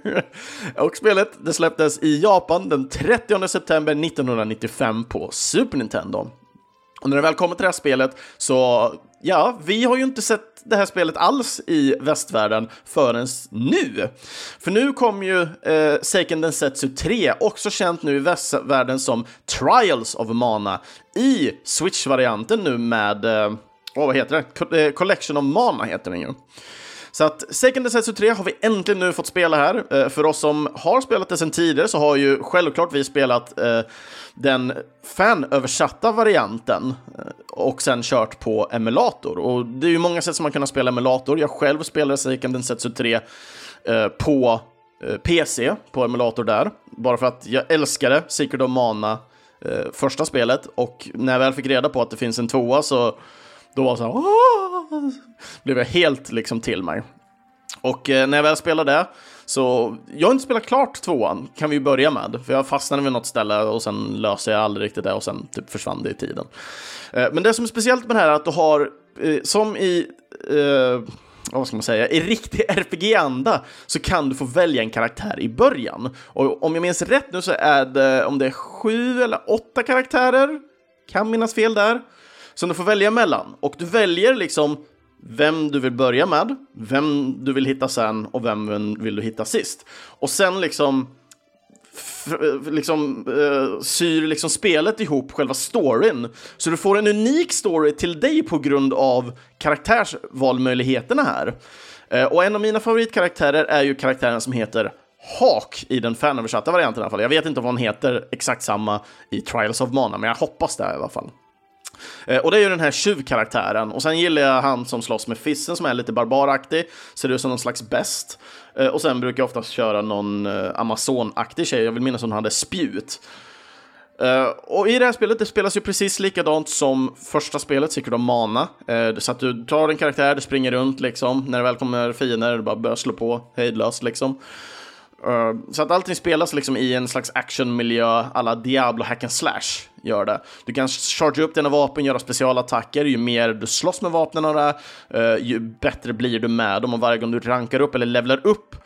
Och spelet, det släpptes i Japan den 30 september 1995 på Super Nintendo. Och när det väl kommer till det här spelet så, ja, vi har ju inte sett det här spelet alls i västvärlden förrän nu. För nu kom ju Seiken Densetsu 3, också känt nu i västvärlden som Trials of Mana, i Switch-varianten nu med, vad heter det? Collection of Mana heter den ju. Så att Seiken Densetsu 3 har vi äntligen nu fått spela här. För oss som har spelat det sedan tidigare så har ju självklart vi spelat den fanöversatta varianten och sen kört på emulator. Och det är ju många sätt som man kan spela emulator. Jag själv spelade Seiken Densetsu 3 på PC, på emulator där. Bara för att jag älskade Secret of Mana, första spelet. Och när jag väl fick reda på att det finns en tvåa så... Då var så här, blev jag helt liksom till mig. Och när jag väl spelade det så... Jag har inte spelat klart tvåan, kan vi börja med. För jag fastnade vid något ställe och sen löser jag aldrig riktigt det. Och sen typ försvann det i tiden. Men det som är speciellt med det här är att du har... Som i... Vad ska man säga? I riktig RPG-anda så kan du få välja en karaktär i början. Och om jag minns rätt nu så är det... Om det är 7 eller 8 karaktärer. Kan minnas fel där. Som du får välja mellan. Och du väljer liksom vem du vill börja med, vem du vill hitta sen och vem vill du hitta sist. Och sen liksom, syr liksom spelet ihop själva storyn. Så du får en unik story till dig på grund av karaktärsvalmöjligheterna här. Och en av mina favoritkaraktärer är ju karaktären som heter Hawk i den fanöversatta varianten i alla fall. Jag vet inte vad han heter exakt samma i Trials of Mana, men jag hoppas det i alla fall. Och det är ju den här tjuvkaraktären. Och sen gillar jag han som slåss med fissen, som är lite barbaraktig, ser ut som någon slags best. Och sen brukar jag oftast köra någon amazonaktig tjej. Jag vill minnas hon hade spjut. Och i det här spelet, det spelas ju precis likadant som första spelet, Secret of Mana. Så att du tar en karaktär, du springer runt liksom. När det väl kommer fiender, du bara börjar slå på hejdlöst liksom. Så att allting spelas liksom i en slags actionmiljö, alla Diablo hack and slash gör det. Du kan charge upp dina vapen, göra specialattacker. Ju mer du slåss med vapnen och det, ju bättre blir du med dem. Och varje gång du rankar upp eller levlar upp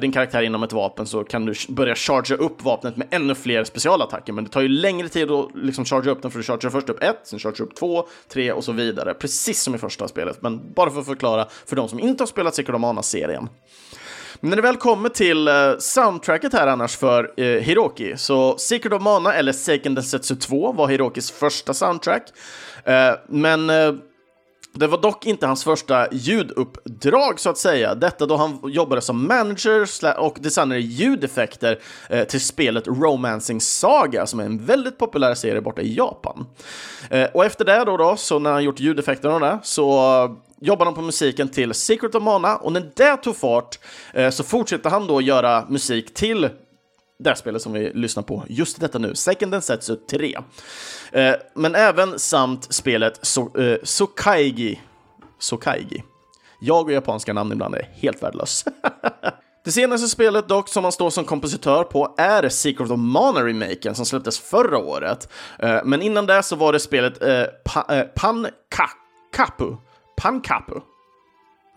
din karaktär inom ett vapen så kan du börja chargea upp vapnet med ännu fler specialattacker. Men det tar ju längre tid att liksom chargea upp den, för du chargear först upp 1, sen chargear upp 2, 3 och så vidare. Precis som i första spelet, men bara för att förklara för de som inte har spelat Secret of Mana-serien. Men när det väl kommer till soundtracket här annars för Hiroki, så Secret of Mana eller Seiken Densetsu 2 var Hirokis första soundtrack. Men det var dock inte hans första ljuduppdrag så att säga. Detta då han jobbade som manager och designade ljudeffekter till spelet Romancing Saga, som är en väldigt populär serie borta i Japan. Och efter det då så när han gjort ljudeffekterna och det, så... jobbade han på musiken till Secret of Mana. Och när det tog fart så fortsatte han då göra musik till det spelet som vi lyssnar på just detta nu, Seiken Densetsu 3. Men även samt spelet Sokaigi. Jag och japanska namn ibland är helt värdelös. Det senaste spelet dock som han står som kompositör på är Secret of Mana remaken som släpptes förra året. Men innan det så var det spelet Pankapu.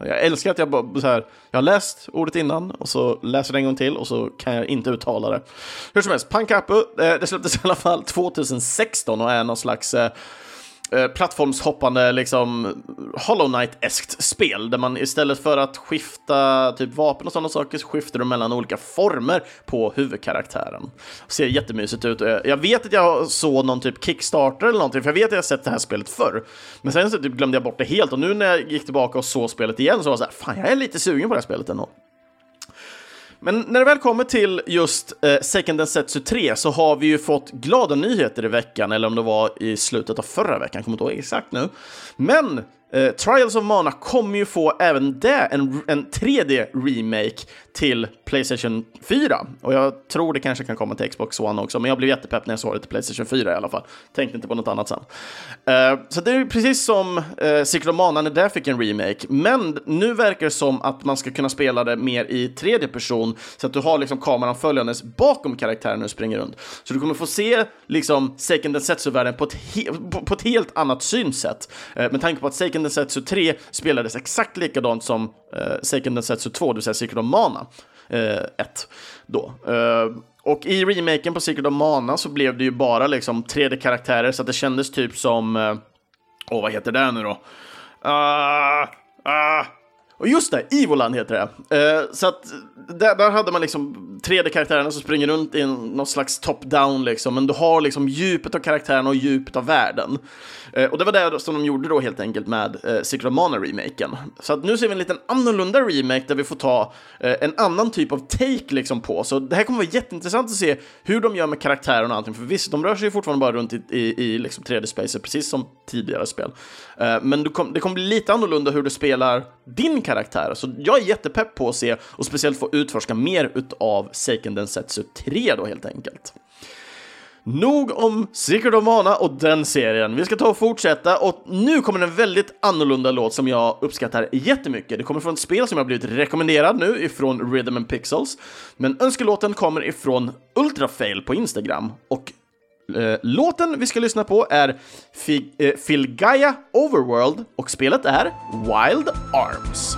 Jag älskar att jag bara så här, jag har läst ordet innan och så läser det en gång till och så kan jag inte uttala det. Hur som helst, Pankapu, det släpptes i alla fall 2016 och är någon slags plattformshoppande liksom Hollow Knight-eskt spel där man istället för att skifta typ vapen och sådana saker så skiftar du mellan olika former på huvudkaraktären. Ser jättemysigt ut. Jag vet att jag såg någon typ Kickstarter eller någonting, för jag vet att jag sett det här spelet förr. Men sen så typ glömde jag bort det helt, och nu när jag gick tillbaka och såg spelet igen så var jag så här, fan, jag är lite sugen på det här spelet ändå. Men när det väl kommer till just Seiken Densetsu 3 så har vi ju fått glada nyheter i veckan, eller om det var i slutet av förra veckan, kommer inte ihåg exakt nu. Men Trials of Mana kommer ju få även det en 3D-remake till PlayStation 4. Och jag tror det kanske kan komma till Xbox One också, men jag blev jättepepp när jag såg det till PlayStation 4 i alla fall. Tänkte inte på något annat sen. Så det är ju precis som Secret of Mana när det fick en remake. Men nu verkar det som att man ska kunna spela det mer i 3D-person, så att du har liksom kameran följandes bakom karaktären när du springer runt. Så du kommer få se liksom Seiken Densetsu-världen på ett helt annat synsätt. Med tanke på att Seiken Densetsu 3 spelades exakt likadant som Seiken Densetsu 2, det vill säga Secret of Mana 1 då. Och i remaken på Secret of Mana så blev det ju bara liksom 3D-karaktärer, så att det kändes typ som vad heter det nu då? Och just det, Evoland heter det. Så att där hade man liksom 3D karaktärerna som springer runt i någon slags top-down liksom, men du har liksom djupet av karaktärerna och djupet av världen. Och det var det som de gjorde då helt enkelt med Secret of Mana-remaken. Så att nu ser vi en liten annorlunda remake där vi får ta en annan typ av take liksom på. Så det här kommer vara jätteintressant att se hur de gör med karaktärerna och allting. För visst, de rör sig ju fortfarande bara runt i liksom 3D-spacer, precis som tidigare spel. Men det kommer bli lite annorlunda hur du spelar din karaktär. Så jag är jättepepp på att se och speciellt få utforska mer utav Seiken Densetsu 3 då helt enkelt. Nog om Secret of Mana och den serien. Vi ska ta och fortsätta, och nu kommer en väldigt annorlunda låt som jag uppskattar jättemycket. Det kommer från ett spel som jag har blivit rekommenderad nu ifrån Rhythm and Pixels. Men önskelåten kommer ifrån Ultrafail på Instagram, och låten vi ska lyssna på är Filgaia Overworld, och spelet är Wild Arms.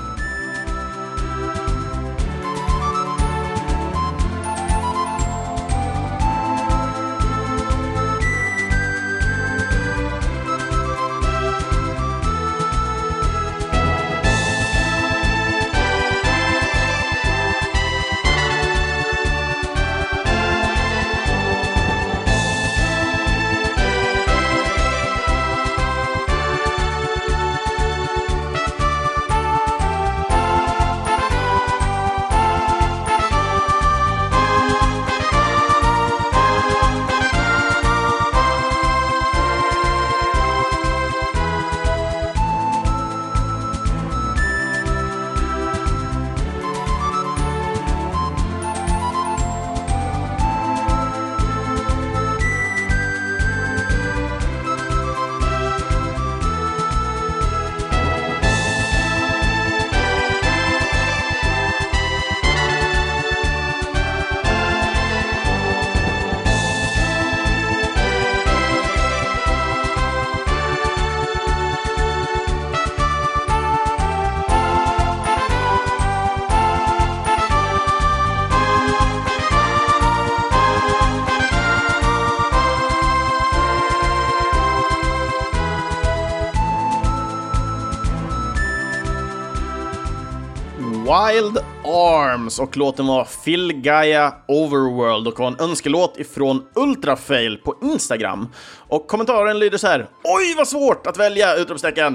Wild Arms, och låten var Filgaia Overworld och var en önskelåt ifrån Ultrafail på Instagram. Och kommentaren lyder så här: oj vad svårt att välja! Utropstecken.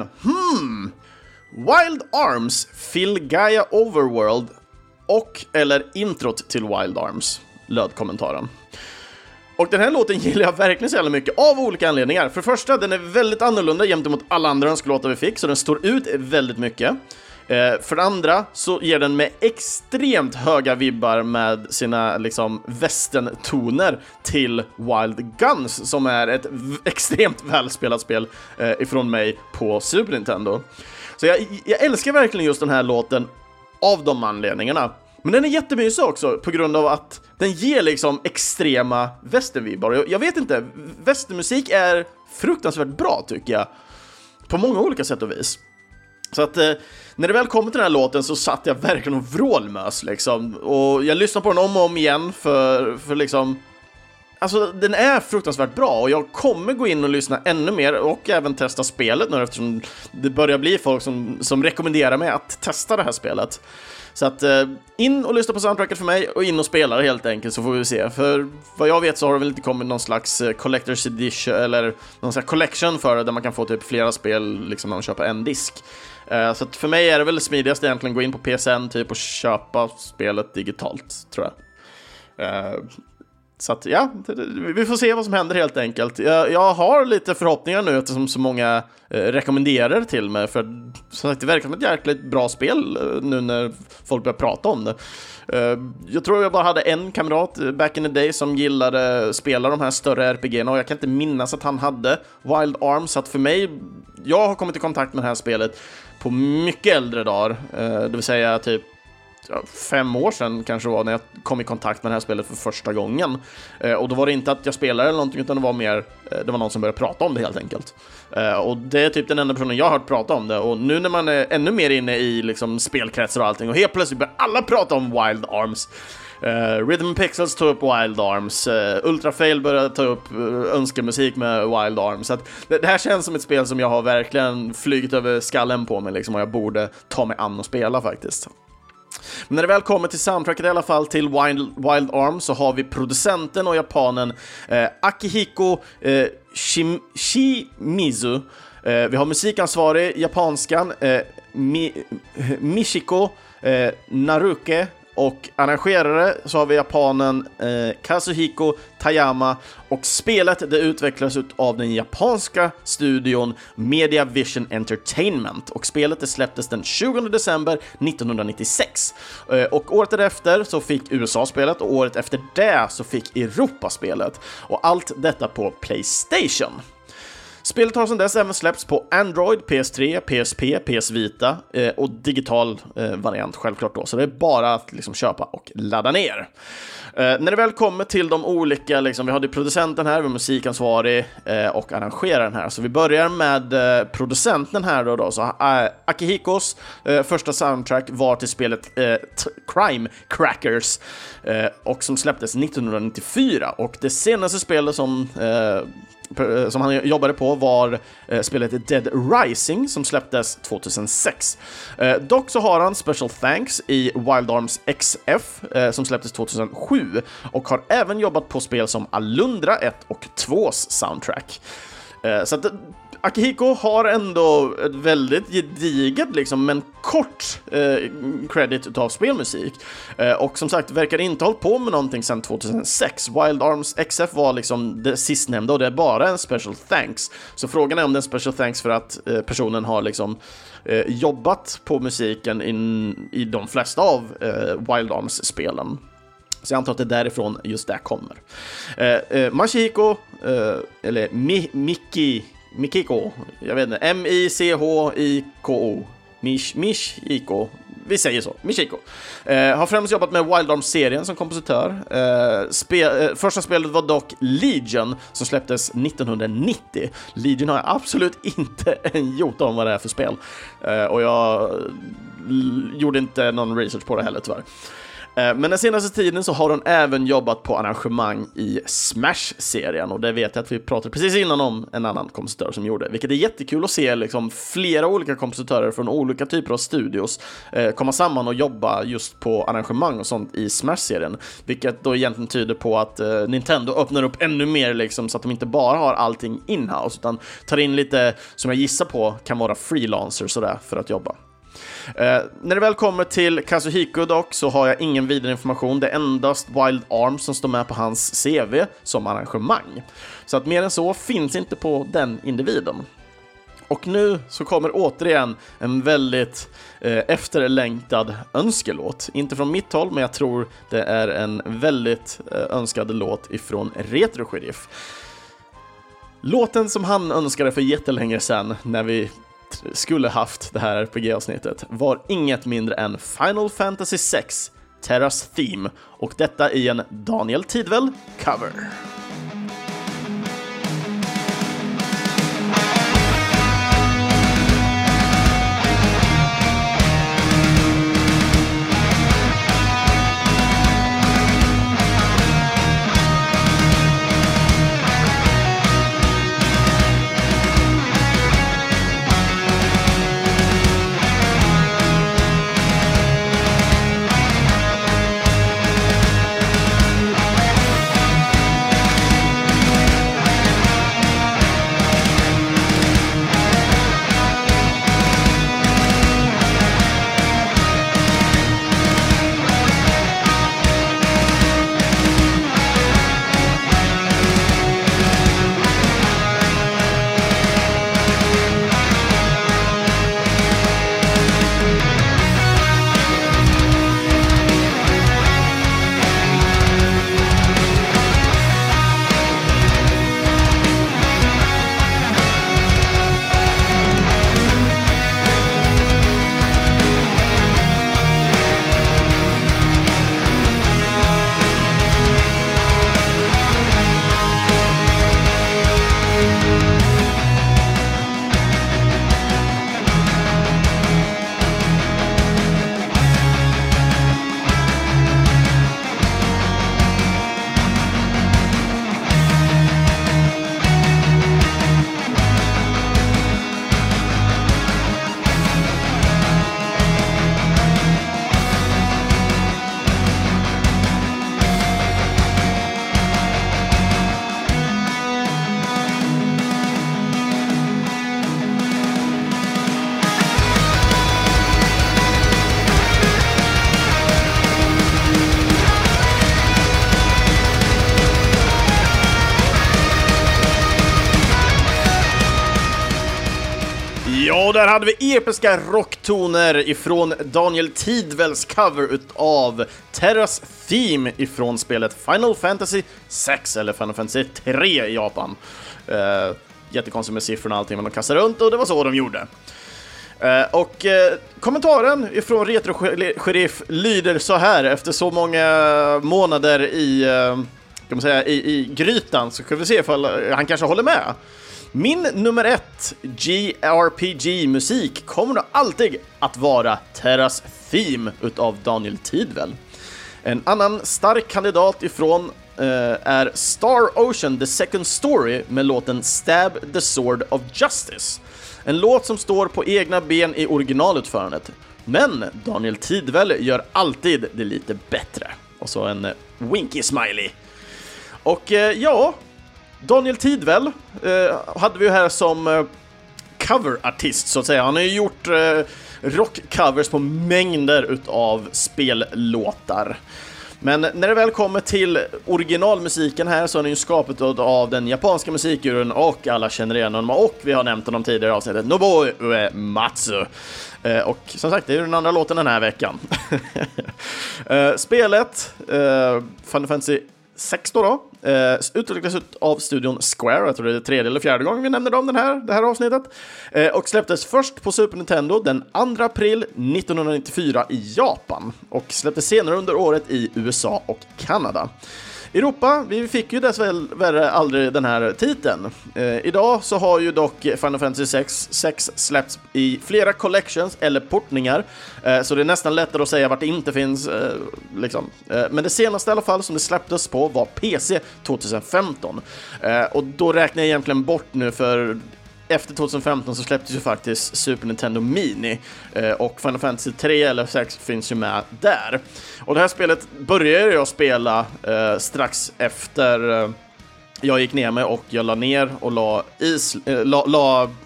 Wild Arms, Filgaia Overworld och eller introt till Wild Arms, löd kommentaren. Och den här låten gillar jag verkligen så jävla mycket av olika anledningar. För första, den är väldigt annorlunda jämt emot alla andra önskelåtar vi fick, så den står ut väldigt mycket. För andra så ger den med extremt höga vibbar med sina liksom västern-toner till Wild Guns, som är ett extremt välspelat spel ifrån mig på Super Nintendo. Så jag älskar verkligen just den här låten av de anledningarna. Men den är jättemysig också på grund av att den ger liksom extrema västernvibbar. Jag vet inte, västernmusik är fruktansvärt bra tycker jag, på många olika sätt och vis. Så att när det väl kom till den här låten så satt jag verkligen och vrålmös liksom. Och jag lyssnade på den om och om igen för liksom, alltså den är fruktansvärt bra. Och jag kommer gå in och lyssna ännu mer och även testa spelet nu, eftersom det börjar bli folk som rekommenderar mig att testa det här spelet. Så att in och lyssna på soundtracket för mig, och in och spela det helt enkelt, så får vi se. För vad jag vet så har det väl inte kommit någon slags collector's edition eller någon slags collection för det, där man kan få typ flera spel liksom när man köper en disk. Så att för mig är det väl smidigast egentligen gå in på PSN typ och köpa spelet digitalt, tror jag. Så att ja, vi får se vad som händer helt enkelt. Jag har lite förhoppningar nu eftersom så många rekommenderar till mig. För som sagt, det verkar som ett jäkligt bra spel nu när folk börjar prata om det. Jag tror jag bara hade en kamrat back in the day som gillade spela de här större RPG:na, och jag kan inte minnas att han hade Wild Arms. Så att för mig, jag har kommit i kontakt med det här spelet på mycket äldre dagar. Det vill säga typ 5 år sedan kanske var när jag kom i kontakt med det här spelet för första gången. Och då var det inte att jag spelade eller någonting, utan det var mer, det var någon som började prata om det helt enkelt. Och det är typ den enda personen jag har hört prata om det. Och nu när man är ännu mer inne i liksom spelkretsar och allting, och helt plötsligt börjar alla prata om Wild Arms. Rhythm Pixels tog upp Wild Arms, Ultrafail började ta upp önskemusik med Wild Arms. Så att det här känns som ett spel som jag har verkligen flygit över skallen på mig liksom, och jag borde ta mig an och spela faktiskt. Men när det väl kommer till soundtracket i alla fall till Wild Arms så har vi producenten och japanen Akihiko Shimizu. Vi har musikansvarig, japanskan Michiko Naruke, och arrangerare så har vi japanen Kazuhiko Tayama, och spelet det utvecklas av den japanska studion Media Vision Entertainment, och spelet det släpptes den 20 december 1996. Och året därefter så fick USA spelet, och året efter det så fick Europa spelet, och allt detta på PlayStation. Spelet har sedan dess även släppts på Android, PS3, PSP, PS Vita och digital variant självklart då. Så det är bara att liksom köpa och ladda ner. När det väl kommer till de olika, liksom, vi hade producenten här, vi har musikansvarig och arrangeraren här. Så vi börjar med producenten här då. Så Akihikos första soundtrack var till spelet Crime Crackers och som släpptes 1994. Och det senaste spelet som han jobbade på var spelet Dead Rising som släpptes 2006. Dock så har han Special Thanks i Wild Arms XF som släpptes 2007, och har även jobbat på spel som Alundra 1 och 2s soundtrack. Så att Akihiko har ändå ett väldigt gediget liksom, men kort credit utav spelmusik. Och som sagt, verkar inte hållit på med någonting sedan 2006. Wild Arms XF var liksom det sistnämnda, och det är bara en special thanks. Så frågan är om det är en special thanks för att personen har liksom jobbat på musiken i de flesta av Wild Arms-spelen. Så jag antar att det är därifrån just det kommer. Mashihiko, eller Mikiko, jag vet inte, M-I-C-H-I-K-O, Michiko, vi säger så, Michiko. Har främst jobbat med Wild Arms-serien som kompositör. Första spelet var dock Legion som släpptes 1990. Legion har jag absolut inte gjort om vad det är för spel. Och jag gjorde inte någon research på det heller tyvärr. Men den senaste tiden så har hon även jobbat på arrangemang i Smash-serien, och det vet jag att vi pratade precis innan om en annan kompositör som gjorde, vilket är jättekul att se liksom flera olika kompositörer från olika typer av studios komma samman och jobba just på arrangemang och sånt i Smash-serien, vilket då egentligen tyder på att Nintendo öppnar upp ännu mer liksom, så att de inte bara har allting in-house utan tar in lite, som jag gissar på kan vara freelancers sådär för att jobba. När det väl kommer till Kazuhiko dock så har jag ingen vidare information. Det är endast Wild Arms som står med på hans CV som arrangemang. Så att mer än så finns inte på den individen. Och nu så kommer återigen en väldigt efterlängtad önskelåt. Inte från mitt håll, men jag tror det är en väldigt önskad låt ifrån Retro Sheriff. Låten som han önskade för jättelänge sedan när vi skulle haft det här RPG-avsnittet var inget mindre än Final Fantasy VI Terra's Theme, och detta i en Daniel Tidwell cover. Ja, och där hade vi episka rocktoner ifrån Daniel Tidwells cover av Terras Theme ifrån spelet Final Fantasy VI eller Final Fantasy 3 i Japan. Jättekonstigt med siffrorna och allting, men de kastade runt och det var så de gjorde. Och kommentaren ifrån Retro-Sheriff lyder så här: efter så många månader i grytan så kan vi se ifall han kanske håller med. Min nummer 1 JRPG-musik kommer nog alltid att vara Terras Theme utav Daniel Tidwell. En annan stark kandidat ifrån är Star Ocean The Second Story med låten Stab the Sword of Justice. En låt som står på egna ben i originalutförandet. Men Daniel Tidwell gör alltid det lite bättre. Och så en winky smiley. Och ja, Daniel Tidwell hade vi ju här som coverartist så att säga. Han har ju gjort rockcovers på mängder utav spellåtar. Men när det väl kommer till originalmusiken här så är den ju skapat av den japanska musikguren och alla känner igen honom. Och vi har nämnt honom tidigare i avsnittet, Nobuo Uematsu. Och som sagt, det är ju den andra låten den här veckan. Spelet, Final Fantasy 6 då, utvecklades av studion Square. Jag tror det är tredje eller fjärde gången vi nämner dem det här avsnittet. Och släpptes först på Super Nintendo den 2 april 1994 i Japan. Och släpptes senare under året i USA och Kanada. Europa, vi fick ju dessvärre aldrig den här titeln. Idag så har ju dock Final Fantasy VI släppts i flera collections eller portningar. Så det är nästan lättare att säga vart det inte finns. Men det senaste i alla fall som det släpptes på var PC 2015. Och då räknar jag egentligen bort nu, för efter 2015 så släpptes ju faktiskt Super Nintendo Mini, och Final Fantasy 3 eller 6 finns ju med där. Och det här spelet började jag spela strax efter jag gick ner mig och jag la ner och la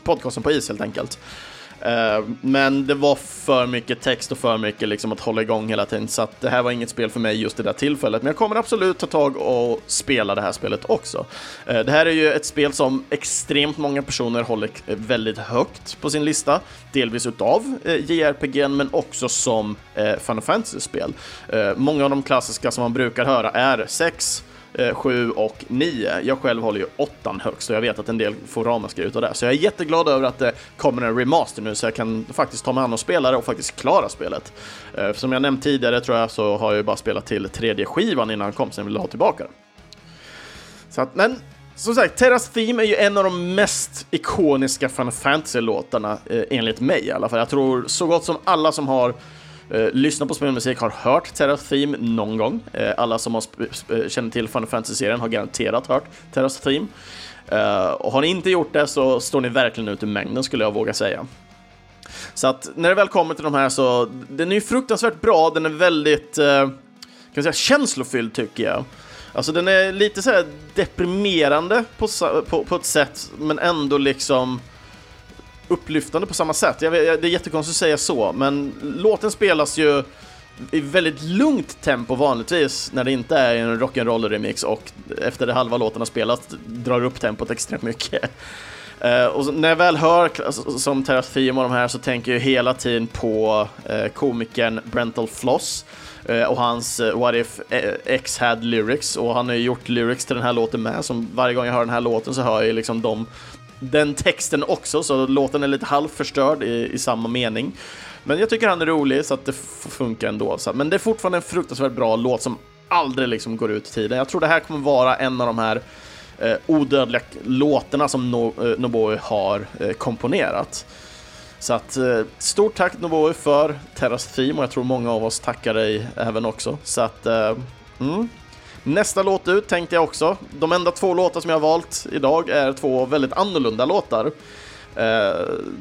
podcasten på is helt enkelt. Men det var för mycket text och för mycket liksom att hålla igång hela tiden, så att det här var inget spel för mig just det där tillfället. Men jag kommer absolut ta tag och spela det här spelet också. Det här är ju ett spel som extremt många personer håller väldigt högt på sin lista, delvis utav JRPG men också som Final Fantasy-spel. Många av de klassiska som man brukar höra är 6, 7 och 9. Jag själv håller ju 8 högst och jag vet att en del får ramaskri utav det. Så jag är jätteglad över att det kommer en remaster nu så jag kan faktiskt ta mig an och spela det och faktiskt klara spelet. Som jag nämnt tidigare tror jag så har jag ju bara spelat till 3D-skivan innan han kom, sen vill jag ha tillbaka den. Så att, men som sagt, Terras Theme är ju en av de mest ikoniska Final Fantasy-låtarna enligt mig i alla fall. Jag tror så gott som alla som har lyssna på spelmusik har hört Terras Theme någon gång. Alla som har känner till Final Fantasy-serien har garanterat hört Terras Theme. Och har ni inte gjort det så står ni verkligen ut i mängden, skulle jag våga säga. Så att när det väl kommer till de här så, den är ju fruktansvärt bra. Den är väldigt kan jag säga, känslofylld tycker jag. Alltså den är lite så här deprimerande på ett sätt, men ändå liksom upplyftande på samma sätt. Det är jättekonstigt att säga så, men låten spelas ju i väldigt lugnt tempo vanligtvis när det inte är en rock'n'roll remix, och efter det halva låten har spelats drar upp tempot extremt mycket. Och när jag väl hör som Terras Theme och de här så tänker jag hela tiden på komikern Brental Floss och hans What If X Had Lyrics, och han har ju gjort lyrics till den här låten med, som varje gång jag hör den här låten så hör jag liksom den texten också, så låten är lite halvförstörd i samma mening. Men jag tycker han är rolig så att det funkar ändå. Men det är fortfarande en fruktansvärt bra låt som aldrig liksom går ut i tiden. Jag tror det här kommer vara en av de här odödliga låtarna som Nobuo har komponerat. Så att stort tack Nobuo för Terras Theme, och jag tror många av oss tackar dig även också. Så att nästa låt ut tänkte jag också. De enda 2 låtar som jag har valt idag är 2 väldigt annorlunda låtar.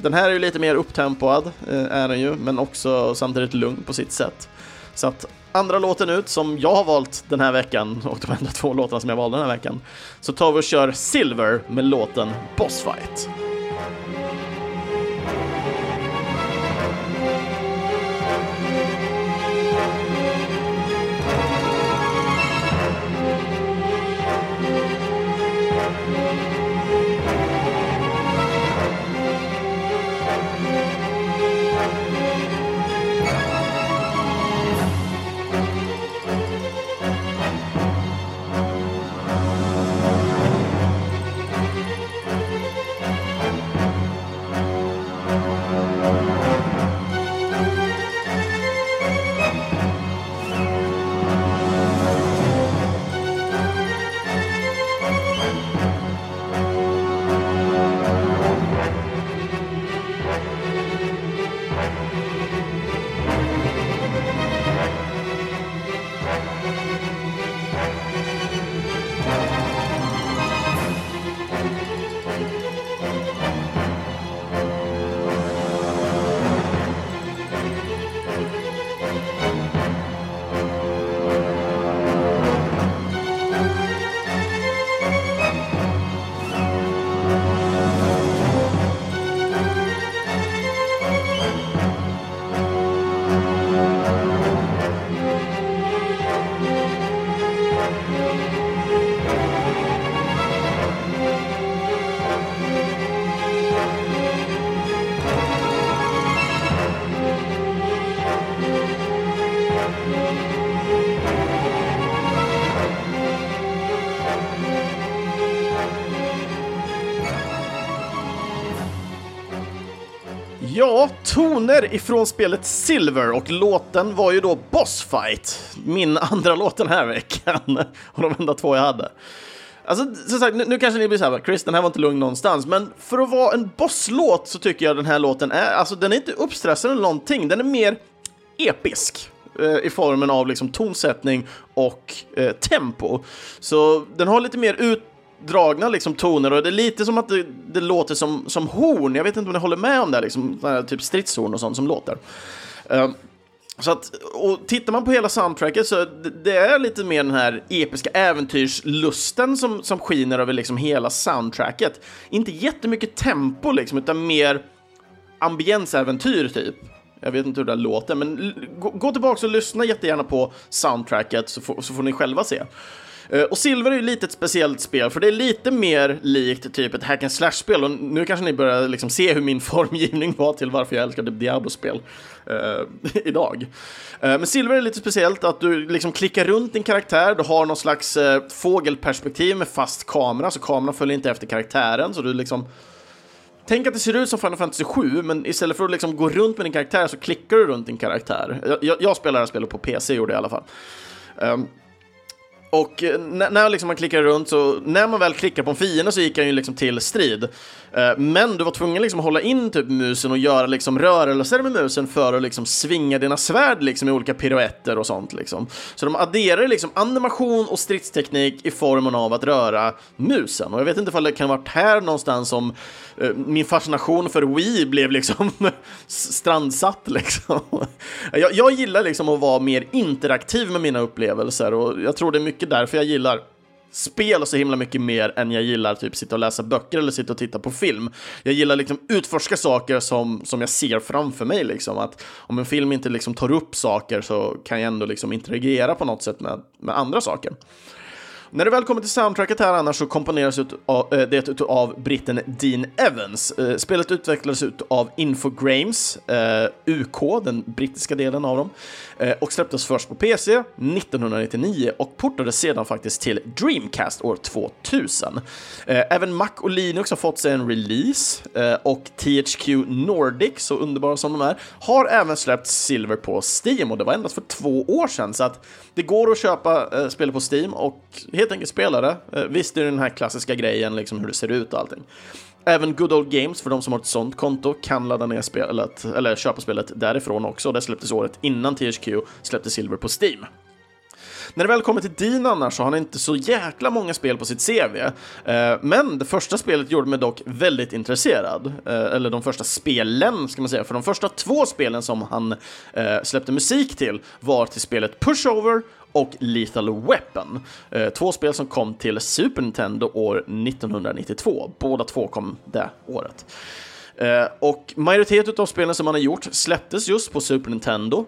Den här är ju lite mer upptempoad, är den ju, men också samtidigt lugn på sitt sätt. Så att andra låten ut som jag har valt den här veckan, och de enda 2 låtarna som jag valde den här veckan, så tar vi och kör Silver med låten Boss Fight. Ja, toner ifrån spelet Silver, och låten var ju då Bossfight, min andra låt den här veckan, och de enda två jag hade. Alltså, som sagt, nu kanske ni blir såhär, Chris, den här var inte lugn någonstans, men för att vara en bosslåt så tycker jag den här låten är, alltså den är inte uppstressad eller någonting, den är mer episk i formen av liksom tonsättning och tempo. Så den har lite mer utdragna liksom toner, och det är lite som att det låter som horn. Jag vet inte om ni håller med om det här, liksom här, typ stridshorn och sånt som låter. Så att, och tittar man på hela soundtracket så det är lite mer den här episka äventyrslusten som skiner över liksom hela soundtracket. Inte jättemycket tempo liksom, utan mer ambiensäventyr typ. Jag vet inte hur det låter, men gå tillbaka och lyssna jättegärna på soundtracket så får ni själva se. Och Silver är ju lite ett speciellt spel, för det är lite mer likt typ ett hack and slash-spel. Och nu kanske ni börjar liksom se hur min formgivning var till varför jag älskade Diablo-spel idag. Men Silver är lite speciellt att du liksom klickar runt din karaktär. Du har någon slags fågelperspektiv med fast kamera, så kameran följer inte efter karaktären. Så du liksom... Tänk att det ser ut som Final Fantasy 7, men istället för att liksom gå runt med din karaktär så klickar du runt din karaktär. Jag spelar det här spelet på PC, gjorde det i alla fall. Och när liksom man klickar runt, så när man väl klickar på en fiende så gick han ju liksom till strid. Men du var tvungen liksom att hålla in typ musen och göra liksom rörelser med musen för att liksom svinga dina svärd liksom i olika piruetter och sånt liksom. Så de adderar liksom animation och stridsteknik i formen av att röra musen. Och jag vet inte om det kan ha varit här någonstans som min fascination för Wii blev liksom strandsatt liksom. Jag gillar liksom att vara mer interaktiv med mina upplevelser, och jag tror det är mycket därför jag gillar spel så himla mycket mer än jag gillar typ sitta och läsa böcker eller sitta och titta på film. Jag gillar liksom utforska saker som jag ser framför mig liksom, att om en film inte liksom tar upp saker så kan jag ändå liksom interagera på något sätt med andra saker. När det väl kommer till soundtracket här annars så komponeras det av britten Dean Evans. Spelet utvecklades av Infogrames, UK, den brittiska delen av dem, och släpptes först på PC 1999 och portades sedan faktiskt till Dreamcast år 2000. Även Mac och Linux har fått sig en release, och THQ Nordic, så underbara som de är, har även släppt Silver på Steam, och det var endast för 2 år sedan, så att det går att köpa spel på Steam och helt enkelt spelare. Visst är det den här klassiska grejen liksom hur det ser ut och allting. Även Good Old Games, för de som har ett sånt konto, kan ladda ner spelet eller köpa spelet därifrån också. Det släpptes året innan THQ släppte Silver på Steam. När det väl kommer till Dean annars så har han inte så jäkla många spel på sitt CV. Men det första spelet gjorde mig dock väldigt intresserad. Eller de första spelen ska man säga. För de första 2 spelen som han släppte musik till var till spelet Pushover och Lethal Weapon. 2 spel som kom till Super Nintendo år 1992. Båda 2 kom det året. Och majoriteten av spelen som han har gjort släpptes just på Super Nintendo,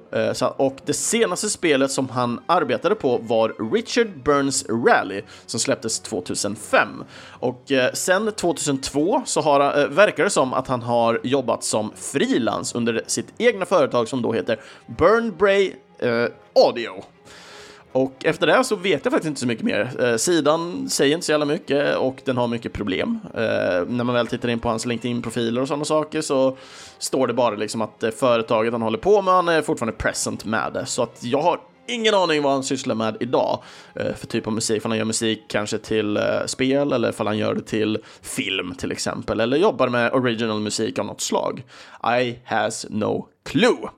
och det senaste spelet som han arbetade på var Richard Burns Rally som släpptes 2005, och sen 2002 så verkar det som att han har jobbat som frilans under sitt egna företag som då heter Burnbray Audio. Och efter det så vet jag faktiskt inte så mycket mer. Sidan säger inte så jävla mycket, och den har mycket problem. När man väl tittar in på hans LinkedIn-profiler och sådana saker så står det bara liksom att företaget han håller på med, han är fortfarande present med det. Så att jag har ingen aning vad han sysslar med idag för typ av musik. För han gör musik kanske till spel, eller för han gör det till film till exempel, eller jobbar med original musik av något slag. I has no clue.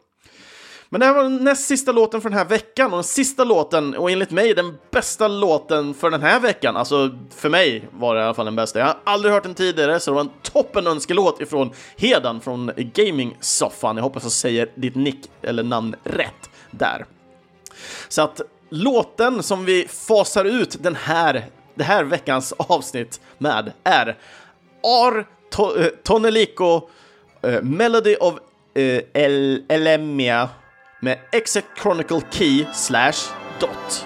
Men det här var den näst sista låten för den här veckan, och den sista låten, och enligt mig den bästa låten för den här veckan. Alltså för mig var det i alla fall den bästa. Jag har aldrig hört den tidigare, så det var en toppen önskelåt ifrån Hedan från Gaming-soffan. Jag hoppas jag säger ditt nick eller namn rätt där. Så att låten som vi fasar ut det här veckans avsnitt med är Tonelico Melody of Elemia med Exit Chronicle Key /dot.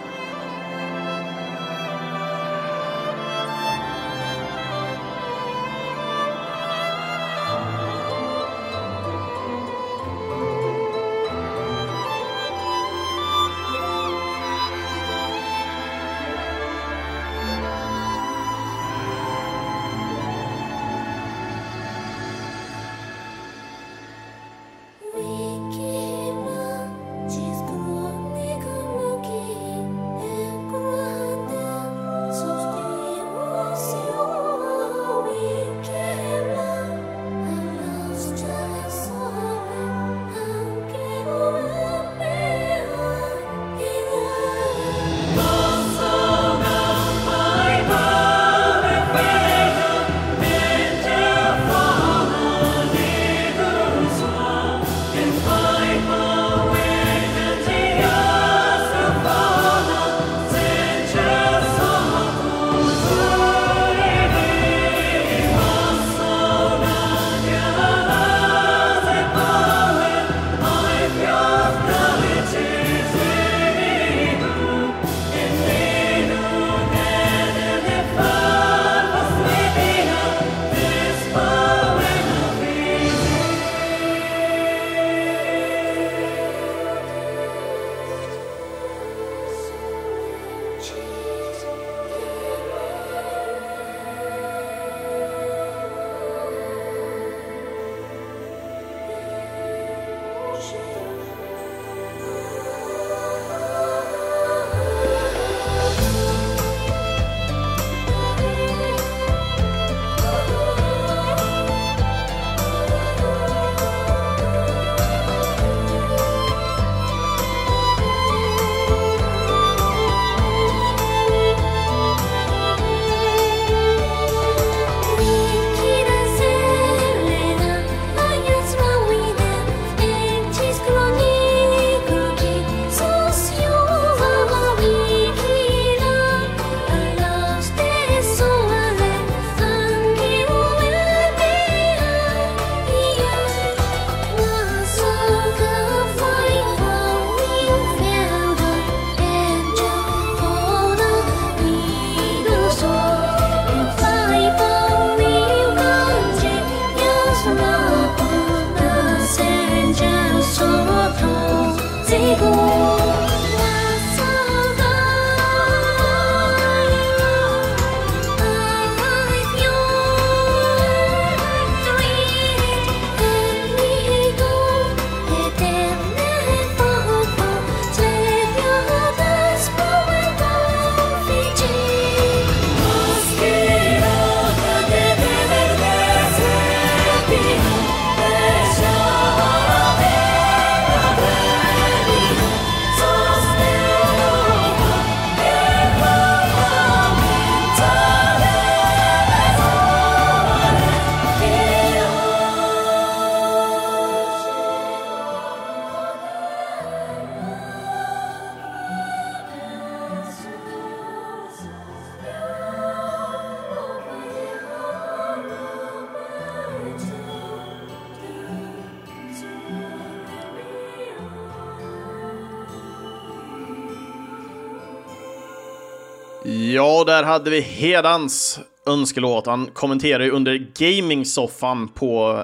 Ja, där hade vi Hedans önskelåt. Han kommenterade ju under gaming-soffan på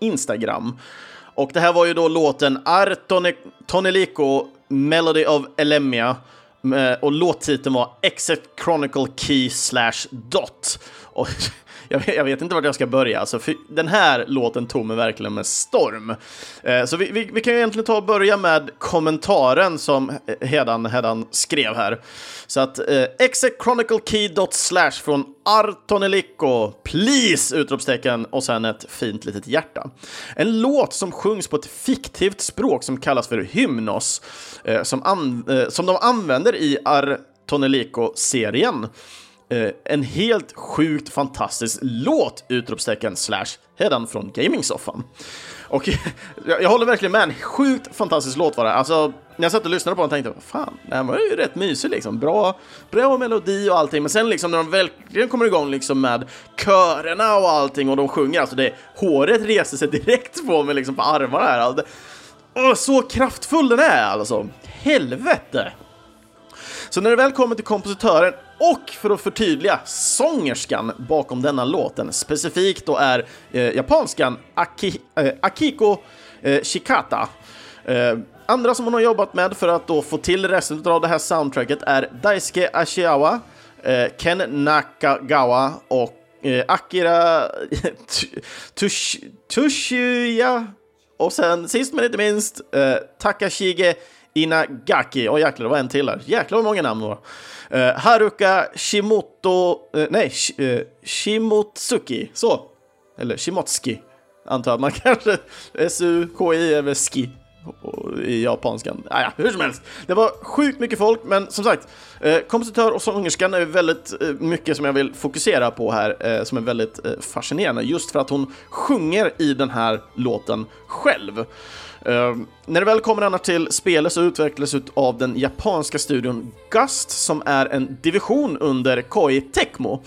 Instagram. Och det här var ju då låten Artoneliko Melody of Elemia. Och låttiteln var Exit Chronicle Key /Dot. Och jag vet inte vart jag ska börja. Alltså, för den här låten tog mig verkligen med storm. Så vi kan ju egentligen ta och börja med kommentaren som Hedan skrev här. Så att Exit Chronicle Key / från Artoneliko, please! Utropstecken och sen ett fint litet hjärta. En låt som sjungs på ett fiktivt språk som kallas för hymnos. Som de använder i Artoneliko-serien. En helt sjukt fantastisk låt, utropstecken / Hedan från gamingsoffan. Och jag håller verkligen med, en sjukt fantastisk låt var det. Alltså, när jag satt och lyssnade på den tänkte jag, fan, den var ju rätt mysig liksom. Bra melodi och allting. Men sen liksom när de verkligen kommer igång liksom med körerna och allting och de sjunger. Alltså det, håret reser sig direkt på mig liksom på armarna här. Alltså, så kraftfull den är alltså. Helvete! Så när det väl kommer till kompositören och för att förtydliga sångerskan bakom denna låten, specifikt då är japanskan Akihiko Shikata. Andra som hon har jobbat med för att då få till resten av det här soundtracket är Daisuke Ashiawa, Ken Nakagawa och Akira Tushiya. Och sen sist men inte minst Takashige Inagaki, och jäklar det var en till här. Jäklar vad många namn var. Haruka Shimotsuki. Så, eller Shimotsuki. Antar att man kanske S-U-K-I eller ski i japanskan. Naja, hur som helst. Det var sjukt mycket folk, men som sagt, kompositör och sångerskan är väldigt mycket som jag vill fokusera på här, som är väldigt fascinerande, just för att hon sjunger i den här låten själv. När det väl kommer annars till spelet så utvecklas av den japanska studion Gust, som är en division under Koei Tecmo.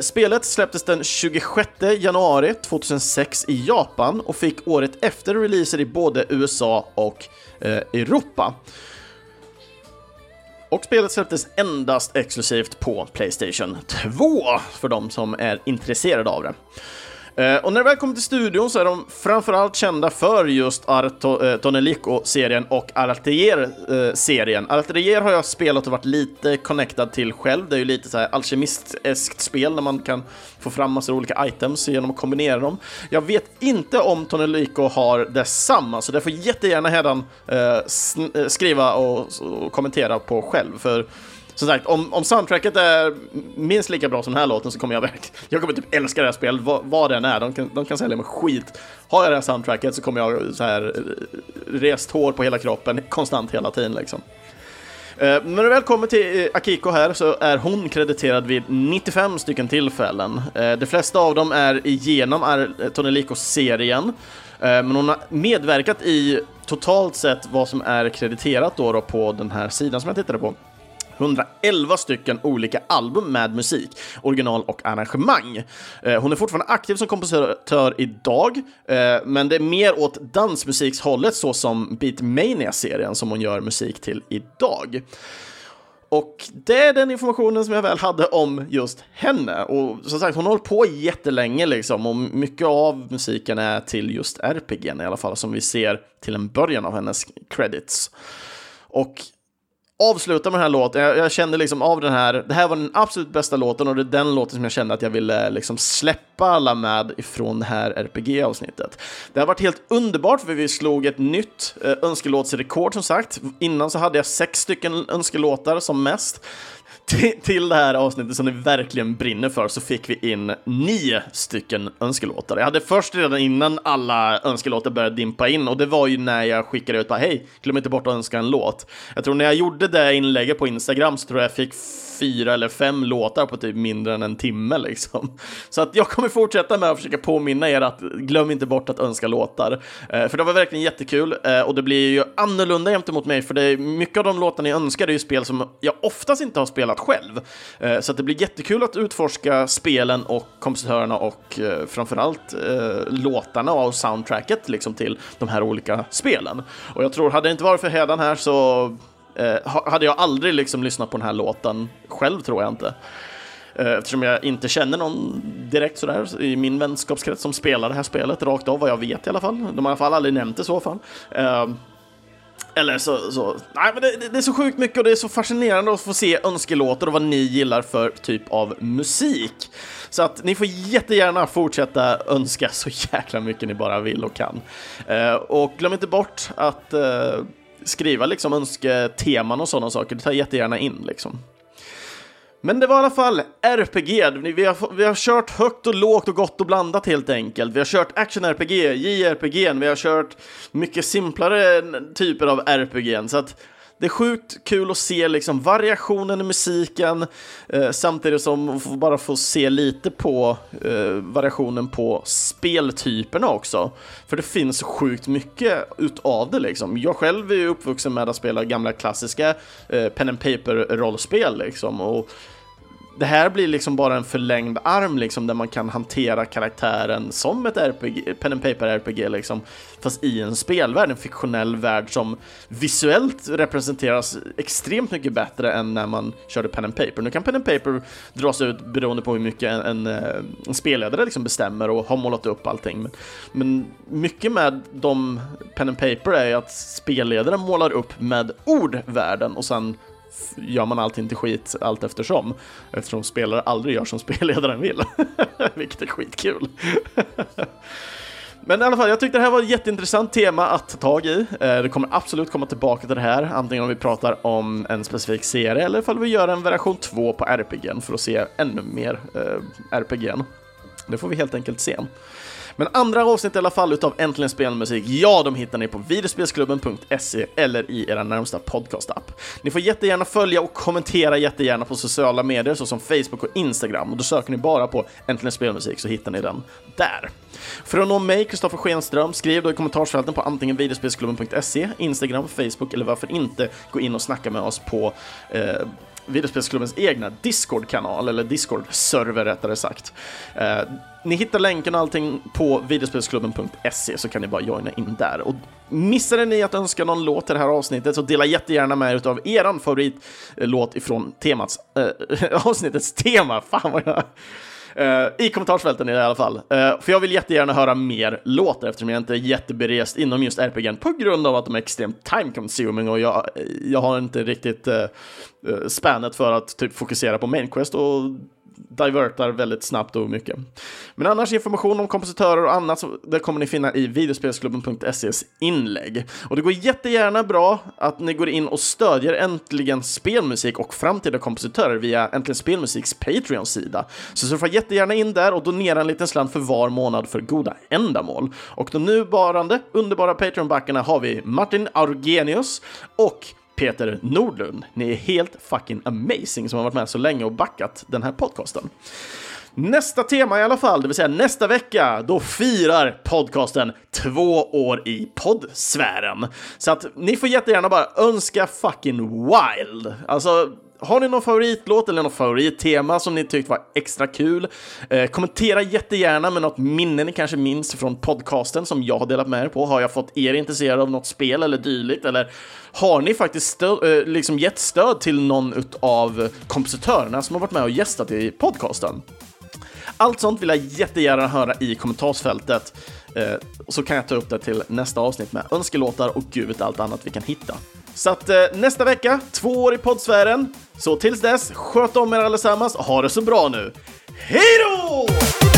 Spelet släpptes den 26 januari 2006 i Japan och fick året efter releaser i både USA och Europa. Och spelet släpptes endast exklusivt på PlayStation 2 för de som är intresserade av det. Och när det väl kommer till studion så är de framförallt kända för just Artoneliko-serien och Altair-serien. Altair har jag spelat och varit lite connectad till själv. Det är ju lite så här alkemistiskt spel där man kan få fram massor av olika items genom att kombinera dem. Jag vet inte om Toneliko har detsamma, så det får jättegärna Hedan skriva och kommentera på själv, för som sagt, om soundtracket är minst lika bra som den här låten så kommer jag kommer typ älska det här spelet, vad den är. De kan sälja med skit. Har jag det här soundtracket så kommer jag så här rest hår på hela kroppen konstant hela tiden liksom. När du väl kommer till Akiko här så är hon krediterad vid 95 stycken tillfällen. De flesta av dem är igenom Artoneliko-serien. Men hon har medverkat i totalt sett vad som är krediterat då på den här sidan som jag tittade på. 111 stycken olika album med musik, original och arrangemang. Hon är fortfarande aktiv som kompositör idag, men det är mer åt dansmusikshållet så som Beatmania-serien som hon gör musik till idag. Och det är den informationen som jag väl hade om just henne. Och som sagt, hon har hållit på jättelänge liksom. Och mycket av musiken är till just RPG:n i alla fall, som vi ser till en början av hennes credits. Och avsluta med den här låten. Jag kände liksom av den här. Det här var den absolut bästa låten, och det är den låten som jag kände att jag ville liksom släppa alla med ifrån det här RPG-avsnittet. Det har varit helt underbart, för vi slog ett nytt önskelåtsrekord som sagt. Innan så hade jag 6 stycken önskelåtar som mest. Till det här avsnittet som ni verkligen brinner för så fick vi in 9 stycken önskelåtar. Jag hade först redan innan alla önskelåtar började dimpa in, och det var ju när jag skickade ut bara, hej, glöm inte bort att önska en låt. Jag tror när jag gjorde det inlägget på Instagram så tror jag fick 4 eller 5 låtar på typ mindre än en timme liksom. Så att jag kommer fortsätta med att försöka påminna er att glöm inte bort att önska låtar. För det var verkligen jättekul, och det blir ju annorlunda gentemot mig, för det är mycket av de låtar ni önskar är ju spel som jag oftast inte har spelat själv. Så att det blir jättekul att utforska spelen och kompositörerna och framförallt låtarna och soundtracket liksom till de här olika spelen. Och jag tror, hade det inte varit för Hedan här så hade jag aldrig liksom lyssnat på den här låten själv, tror jag inte. Eftersom jag inte känner någon direkt sådär i min vänskapskrets som spelar det här spelet rakt av, vad jag vet i alla fall. De har i alla fall aldrig nämnt det så fan. Eller så nej, men det är så sjukt mycket, och det är så fascinerande att få se önskelåter och vad ni gillar för typ av musik. Så att ni får jättegärna fortsätta önska så jäkla mycket ni bara vill och kan. Och glöm inte bort att skriva liksom önsketeman och sådana saker. Det tar jättegärna in liksom. Men det var i alla fall RPG. Vi har kört högt och lågt och gott och blandat helt enkelt. Vi har kört action-RPG, JRPG, vi har kört mycket simplare typer av RPG. Så att det är sjukt kul att se liksom variationen i musiken, samtidigt som bara få se lite på variationen på speltyperna också. För det finns sjukt mycket utav det liksom. Jag själv är ju uppvuxen med att spela gamla klassiska pen and paper-rollspel liksom, och det här blir liksom bara en förlängd arm liksom, där man kan hantera karaktären som ett RPG, pen and paper RPG liksom, fast i en spelvärld, en fiktionell värld som visuellt representeras extremt mycket bättre än när man körde pen and paper. Nu kan pen and paper dras ut beroende på hur mycket en spelledare liksom bestämmer och har målat upp allting, men mycket med de pen and paper är att spelledaren målar upp med ord världen, och sen gör man allting till skit allt eftersom spelare aldrig gör som spelledaren vill. Vilket är skitkul. Men i alla fall, jag tyckte det här var ett jätteintressant tema att ta tag i. Det kommer absolut komma tillbaka till det här, antingen om vi pratar om en specifik serie eller ifall vi gör en version 2 på RPG:n för att se ännu mer RPG:n. Det får vi helt enkelt se. Men andra avsnitt i alla fall utav Äntligen Spelmusik, ja, de hittar ni på videospelsklubben.se eller i era närmsta podcastapp. Ni får jättegärna följa och kommentera jättegärna på sociala medier såsom Facebook och Instagram, och då söker ni bara på Äntligen Spelmusik så hittar ni den där. För att nå mig, Kristoffer Schenström, skriv då i kommentarsfälten på antingen videospelsklubben.se, Instagram, Facebook, eller varför inte gå in och snacka med oss på Videospelsklubbens egna Discord-kanal, eller Discord-server rättare sagt. Ni hittar länken och allting på videospelsklubben.se, så kan ni bara joina in där. Och missade ni att önska någon låt i det här avsnittet, så dela jättegärna med er utav eran favoritlåt ifrån temats, avsnittets tema. Fan vad jag... I kommentarsfälten i alla fall. För jag vill jättegärna höra mer låtar, eftersom jag inte är jätteberest inom just RPG:n på grund av att de är extremt time-consuming, och jag har inte riktigt spännet för att typ fokusera på mainquest och divertar väldigt snabbt och mycket. Men annars information om kompositörer och annat, så det kommer ni finna i videospelsklubben.ses inlägg. Och det går jättegärna bra att ni går in och stödjer Äntligen Spelmusik och framtida kompositörer via Äntligen Spelmusiks Patreon-sida. Så surfa jättegärna in där och donera en liten slant för var månad för goda ändamål. Och de nuvarande underbara Patreon-backarna har vi Martin Argenius och Peter Nordlund. Ni är helt fucking amazing som har varit med så länge och backat den här podcasten. Nästa tema i alla fall, det vill säga nästa vecka, då firar podcasten 2 år i poddsfären. Så att ni får jättegärna bara önska fucking wild. Alltså, har ni någon favoritlåt eller någon favorittema som ni tyckte var extra kul? Kommentera jättegärna med något minne ni kanske minns från podcasten som jag har delat med er på. Har jag fått er intresserade av något spel eller dylikt? Eller har ni faktiskt liksom gett stöd till någon av kompositörerna som har varit med och gästat i podcasten? Allt sånt vill jag jättegärna höra i kommentarsfältet, så kan jag ta upp det till nästa avsnitt med önskelåtar och gud vet allt annat vi kan hitta. Så att nästa vecka, 2 år i poddsfären. Så tills dess, sköt om er allesammans. Ha det så bra nu. Hej då!